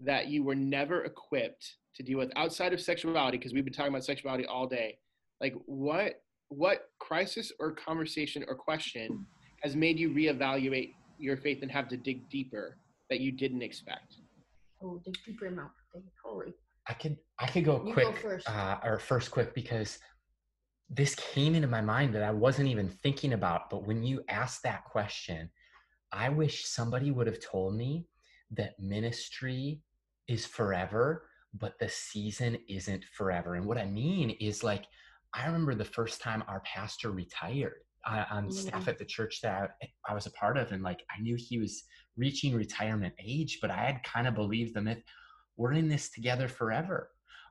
that you were never equipped to deal with outside of sexuality? Because we've been talking about sexuality all day. Like, what what crisis or conversation or question has made you reevaluate your faith and have to dig deeper that you didn't expect? Oh, dig deeper in my holy. I can I can go you quick go first. Uh, or first quick because. This came into my mind that I wasn't even thinking about, but when you asked that question, I wish somebody would have told me that ministry is forever, but the season isn't forever. And what I mean is, like, I remember the first time our pastor retired uh, on mm-hmm. staff at the church that I, I was a part of. And like, I knew he was reaching retirement age, but I had kind of believed the myth, we're in this together forever.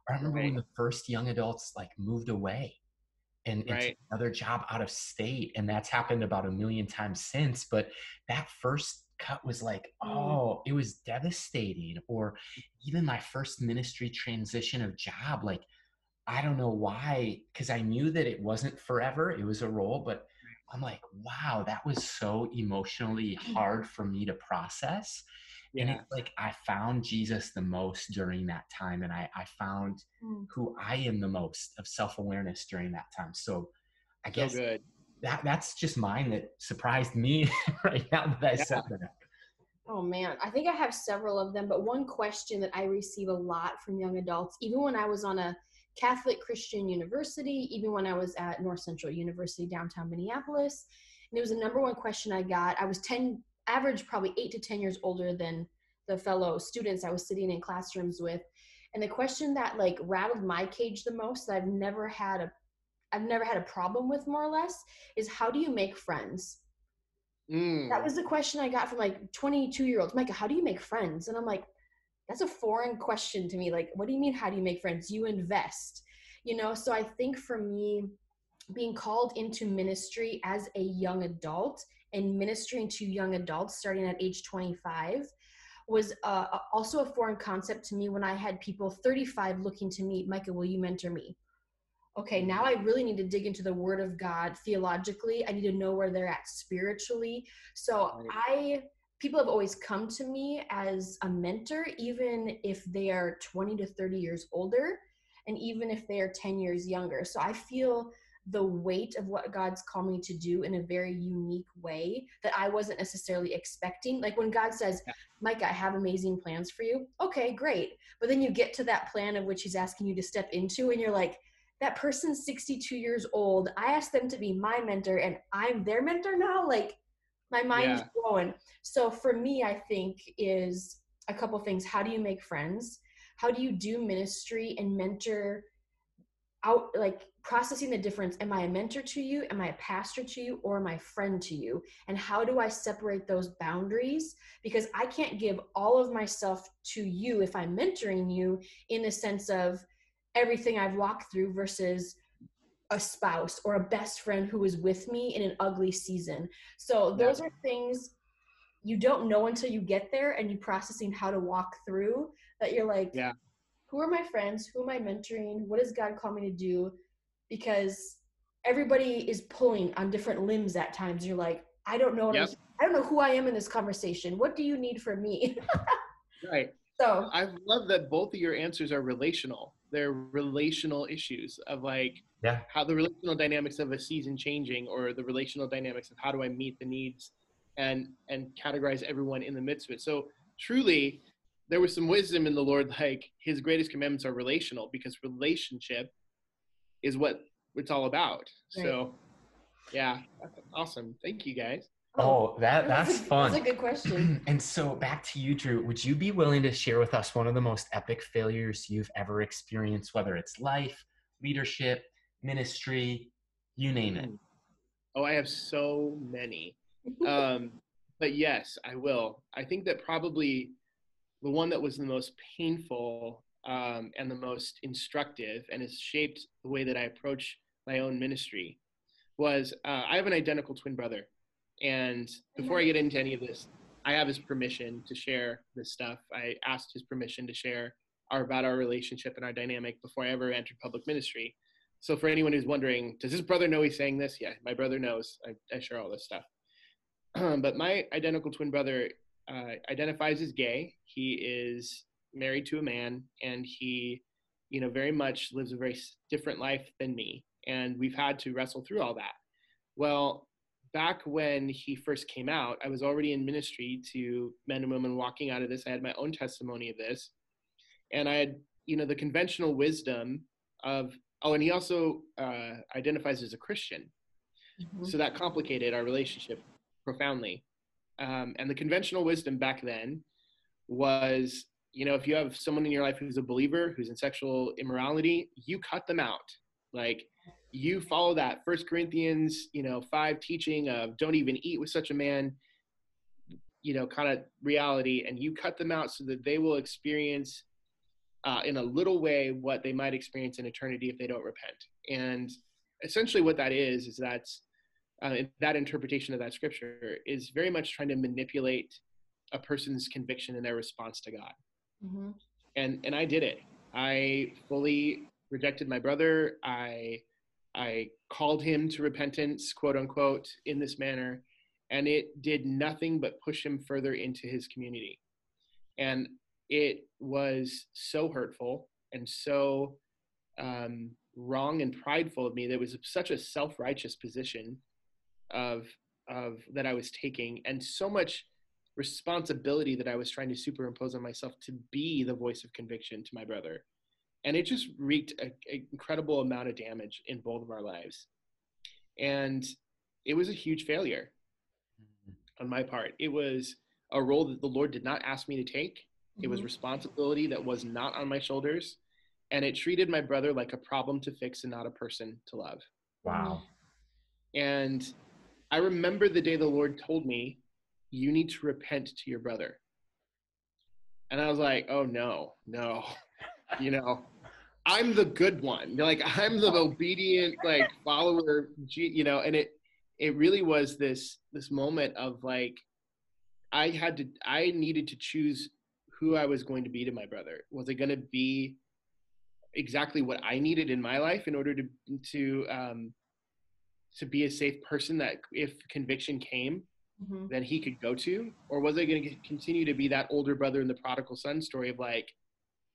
Or I remember right. when the first young adults like moved away. And right. it's another job out of state. And that's happened about a million times since. But that first cut was like, oh, it was devastating. Or even my first ministry transition of job, like, I don't know why, because I knew that it wasn't forever. It was a role. But I'm like, wow, that was so emotionally hard for me to process. Yeah. And it's like, I found Jesus the most during that time. And I, I found mm. who I am the most of self-awareness during that time. So I guess so that that's just mine that surprised me right now that I yeah. said that. Oh man, I think I have several of them, but one question that I receive a lot from young adults, even when I was on a Catholic Christian university, even when I was at North Central University, downtown Minneapolis, and it was the number one question I got. I was ten average probably eight to ten years older than the fellow students I was sitting in classrooms with. And the question that like rattled my cage the most, that I've never had a, I've never had a problem with more or less, is how do you make friends? Mm. That was the question I got from like twenty-two year olds. Micah, how do you make friends? And I'm like, that's a foreign question to me. Like, what do you mean? How do you make friends? You invest, you know? So I think for me, being called into ministry as a young adult and ministering to young adults starting at age twenty-five was uh, also a foreign concept to me when I had people thirty-five looking to me, Micah, will you mentor me? Okay, now I really need to dig into the Word of God theologically. I need to know where they're at spiritually. So I, people have always come to me as a mentor, even if they are twenty to thirty years older, and even if they are ten years younger. So I feel the weight of what God's called me to do in a very unique way that I wasn't necessarily expecting. Like when God says, yeah. Micah, I have amazing plans for you. Okay, great. But then you get to that plan of which he's asking you to step into and you're like, that person's sixty-two years old. I asked them to be my mentor and I'm their mentor now. Like my mind's yeah. blowing. So for me, I think is a couple things. How do you make friends? How do you do ministry and mentor out, like processing the difference? Am I a mentor to you? Am I a pastor to you? Or am I a friend to you? And how do I separate those boundaries? Because I can't give all of myself to you if I'm mentoring you in the sense of everything I've walked through versus a spouse or a best friend who was with me in an ugly season. So those yeah. are things you don't know until you get there and you processing how to walk through that. You're like, yeah. who are my friends? Who am I mentoring? What does God call me to do? Because everybody is pulling on different limbs at times. You're like, I don't know. What yep. I don't know who I am in this conversation. What do you need from me? Right. So I love that both of your answers are relational. They're relational issues of like yeah. how the relational dynamics of a season changing or the relational dynamics of how do I meet the needs and, and categorize everyone in the midst of it. So truly there was some wisdom in the Lord, like his greatest commandments are relational because relationship is what it's all about. Right. So yeah, that's awesome. Thank you guys. Oh, that that's fun. That's a good question. And so back to you, Drew, would you be willing to share with us one of the most epic failures you've ever experienced, whether it's life, leadership, ministry, you name it? Oh, I have so many. Um, but yes, I will. I think that probably the one that was the most painful um, and the most instructive and has shaped the way that I approach my own ministry was uh, I have an identical twin brother. And before I get into any of this, I have his permission to share this stuff. I asked his permission to share our, about our relationship and our dynamic before I ever entered public ministry. So for anyone who's wondering, does his brother know he's saying this? Yeah, my brother knows. I, I share all this stuff. Um, but my identical twin brother uh, identifies as gay. He is married to a man, and he, you know, very much lives a very different life than me. And we've had to wrestle through all that. Well, back when he first came out, I was already in ministry to men and women walking out of this. I had my own testimony of this. And I had, you know, the conventional wisdom of, oh, and he also uh, identifies as a Christian. Mm-hmm. So that complicated our relationship profoundly. Um, and the conventional wisdom back then was, you know, if you have someone in your life who's a believer, who's in sexual immorality, you cut them out. Like, you follow that First Corinthians, you know, five teaching of don't even eat with such a man, you know, kind of reality, and you cut them out so that they will experience uh, in a little way what they might experience in eternity if they don't repent. And essentially, what that is is that's uh, that interpretation of that scripture is very much trying to manipulate a person's conviction and their response to God. Mm-hmm. And and I did it. I fully rejected my brother. I. I called him to repentance, quote unquote, in this manner, and it did nothing but push him further into his community. And it was so hurtful and so um, wrong and prideful of me. There was such a self-righteous position of, of that I was taking, and so much responsibility that I was trying to superimpose on myself to be the voice of conviction to my brother. And it just wreaked an incredible amount of damage in both of our lives. And it was a huge failure mm-hmm. on my part. It was a role that the Lord did not ask me to take. Mm-hmm. It was responsibility that was not on my shoulders. And it treated my brother like a problem to fix and not a person to love. Wow. And I remember the day the Lord told me, you need to repent to your brother. And I was like, oh, no, no. You know, I'm the good one. Like, I'm the obedient, like, follower, you know, and it, it really was this, this moment of like, I had to, I needed to choose who I was going to be to my brother. Was it going to be exactly what I needed in my life in order to, to, um, to be a safe person that if conviction came, mm-hmm. then he could go to, or was I going to continue to be that older brother in the prodigal son story of like,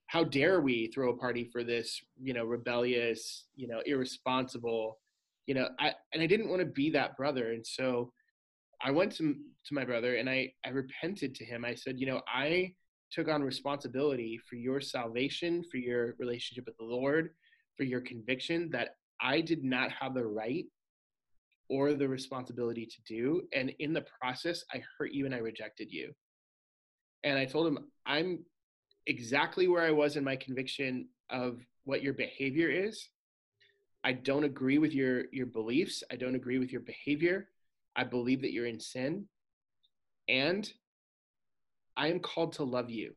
how dare we throw a party for this, you know, rebellious, you know, irresponsible, you know, I, and I didn't want to be that brother. And so I went to, to my brother and I, I repented to him. I said, you know, I took on responsibility for your salvation, for your relationship with the Lord, for your conviction that I did not have the right or the responsibility to do. And in the process, I hurt you and I rejected you. And I told him, I'm exactly where I was in my conviction of what your behavior is. I don't agree with your, your beliefs. I don't agree with your behavior. I believe that you're in sin. And I am called to love you.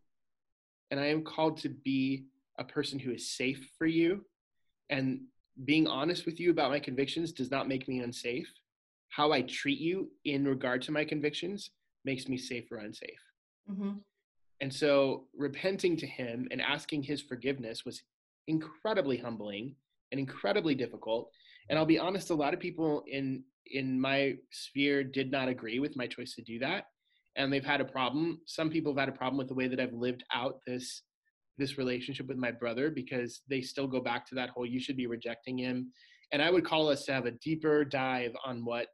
And I am called to be a person who is safe for you. And being honest with you about my convictions does not make me unsafe. How I treat you in regard to my convictions makes me safe or unsafe. Mm-hmm. And so repenting to him and asking his forgiveness was incredibly humbling and incredibly difficult. And I'll be honest, a lot of people in in my sphere did not agree with my choice to do that. And they've had a problem. Some people have had a problem with the way that I've lived out this this relationship with my brother, because they still go back to that whole, you should be rejecting him. And I would call us to have a deeper dive on what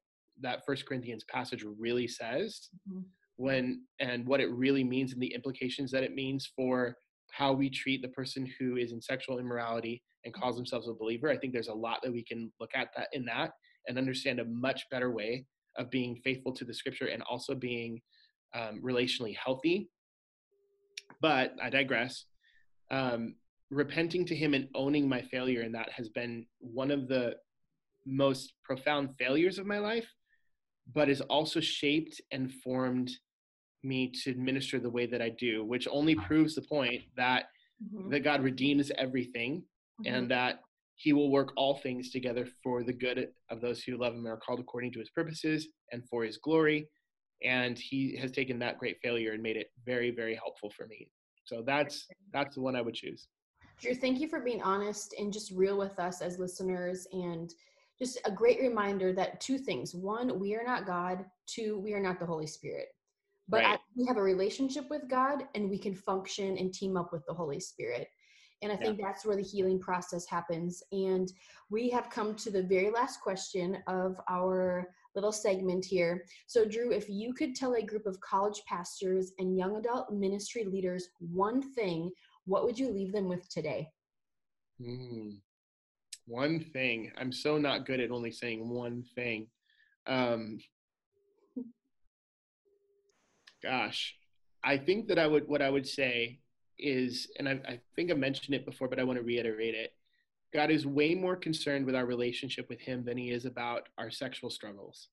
that First Corinthians passage really says. Mm-hmm. When and what it really means and the implications that it means for how we treat the person who is in sexual immorality and calls themselves a believer. I think there's a lot that we can look at that in that and understand a much better way of being faithful to the scripture and also being um, relationally healthy. But I digress. Um, repenting to him and owning my failure, and that has been one of the most profound failures of my life, but is also shaped and formed me to minister the way that I do, which only proves the point that, mm-hmm. that God redeems everything, mm-hmm. and that he will work all things together for the good of those who love him and are called according to his purposes and for his glory. And he has taken that great failure and made it very, very helpful for me. So that's, that's the one I would choose. Drew, thank you for being honest and just real with us as listeners, and just a great reminder that two things. One, we are not God. Two, we are not the Holy Spirit. But right. I, we have a relationship with God, and we can function and team up with the Holy Spirit. And I think yeah. that's where the healing process happens. And we have come to the very last question of our little segment here. So, Drew, if you could tell a group of college pastors and young adult ministry leaders one thing, what would you leave them with today? Mm. One thing. I'm so not good at only saying one thing. Um, gosh, I think that I would, what I would say is, and I, I think I mentioned it before, but I want to reiterate it. God is way more concerned with our relationship with him than he is about our sexual struggles.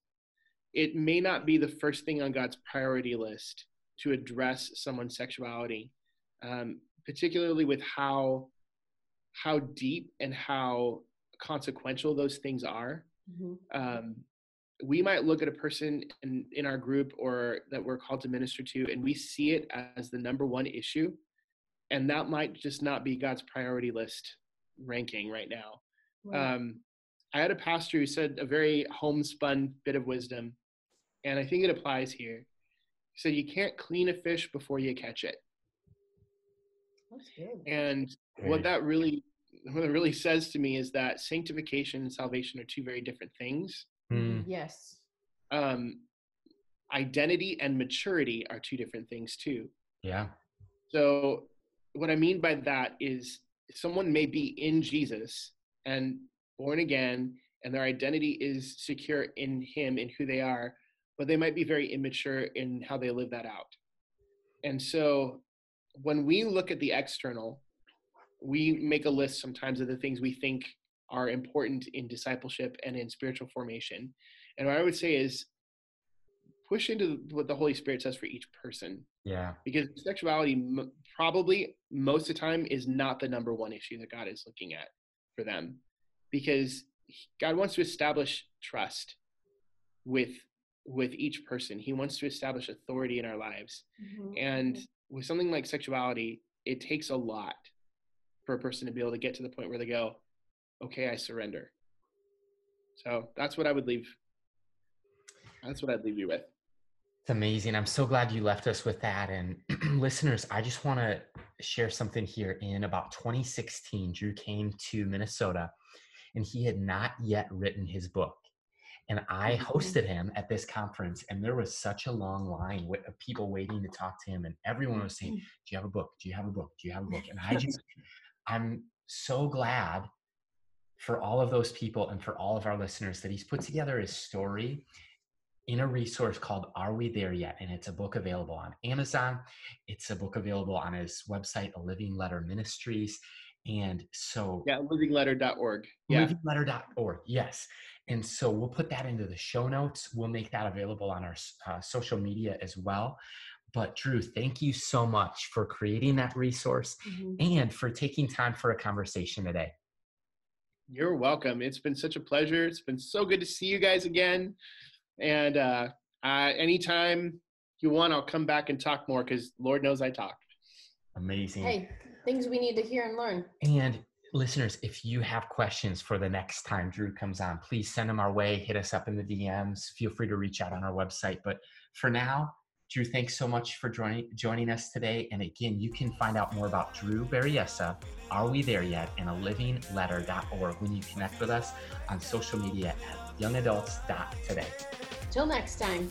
It may not be the first thing on God's priority list to address someone's sexuality, um, particularly with how how deep and how consequential those things are. Mm-hmm. Um, we might look at a person in, in our group or that we're called to minister to, and we see it as the number one issue. And that might just not be God's priority list ranking right now. Wow. Um, I had a pastor who said a very homespun bit of wisdom, and I think it applies here. He said, you can't clean a fish before you catch it. That's good. And what that really what it really says to me is that sanctification and salvation are two very different things. Mm. Yes. Um, identity and maturity are two different things too. Yeah. So what I mean by that is someone may be in Jesus and born again, and their identity is secure in him and who they are, but they might be very immature in how they live that out. And so when we look at the external, we make a list sometimes of the things we think are important in discipleship and in spiritual formation. And what I would say is push into what the Holy Spirit says for each person. Yeah. Because sexuality m- probably most of the time is not the number one issue that God is looking at for them, because God wants to establish trust with, with each person. He wants to establish authority in our lives. Mm-hmm. And with something like sexuality, it takes a lot for a person to be able to get to the point where they go, okay, I surrender. So that's what I would leave. That's what I'd leave you with. It's amazing. I'm so glad you left us with that. And listeners, I just want to share something here. In about twenty sixteen, Drew came to Minnesota and he had not yet written his book. And I hosted him at this conference, and there was such a long line of people waiting to talk to him, and everyone was saying, do you have a book? Do you have a book? Do you have a book? And I just, I'm so glad for all of those people and for all of our listeners that he's put together his story in a resource called Are We There Yet? And it's a book available on Amazon. It's a book available on his website, A Living Letter Ministries. And so yeah, living letter dot org. Yeah. living letter dot org. Yes. And so we'll put that into the show notes. We'll make that available on our uh, social media as well. But Drew, thank you so much for creating that resource mm-hmm. and for taking time for a conversation today. You're welcome. It's been such a pleasure. It's been so good to see you guys again. And uh, I, anytime you want, I'll come back and talk more, because Lord knows I talk. Amazing. Hey, things we need to hear and learn. And listeners, if you have questions for the next time Drew comes on, please send them our way. Hit us up in the D Ms. Feel free to reach out on our website. But for now, Drew, thanks so much for joining joining us today. And again, you can find out more about Drew Berryessa, Are We There Yet?, and a living letter dot org when you connect with us on social media at young adults dot today. Till next time.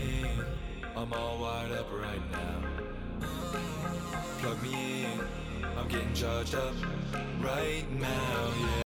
I'm all wired up right now. Plug me in. I'm getting charged up right now, yeah.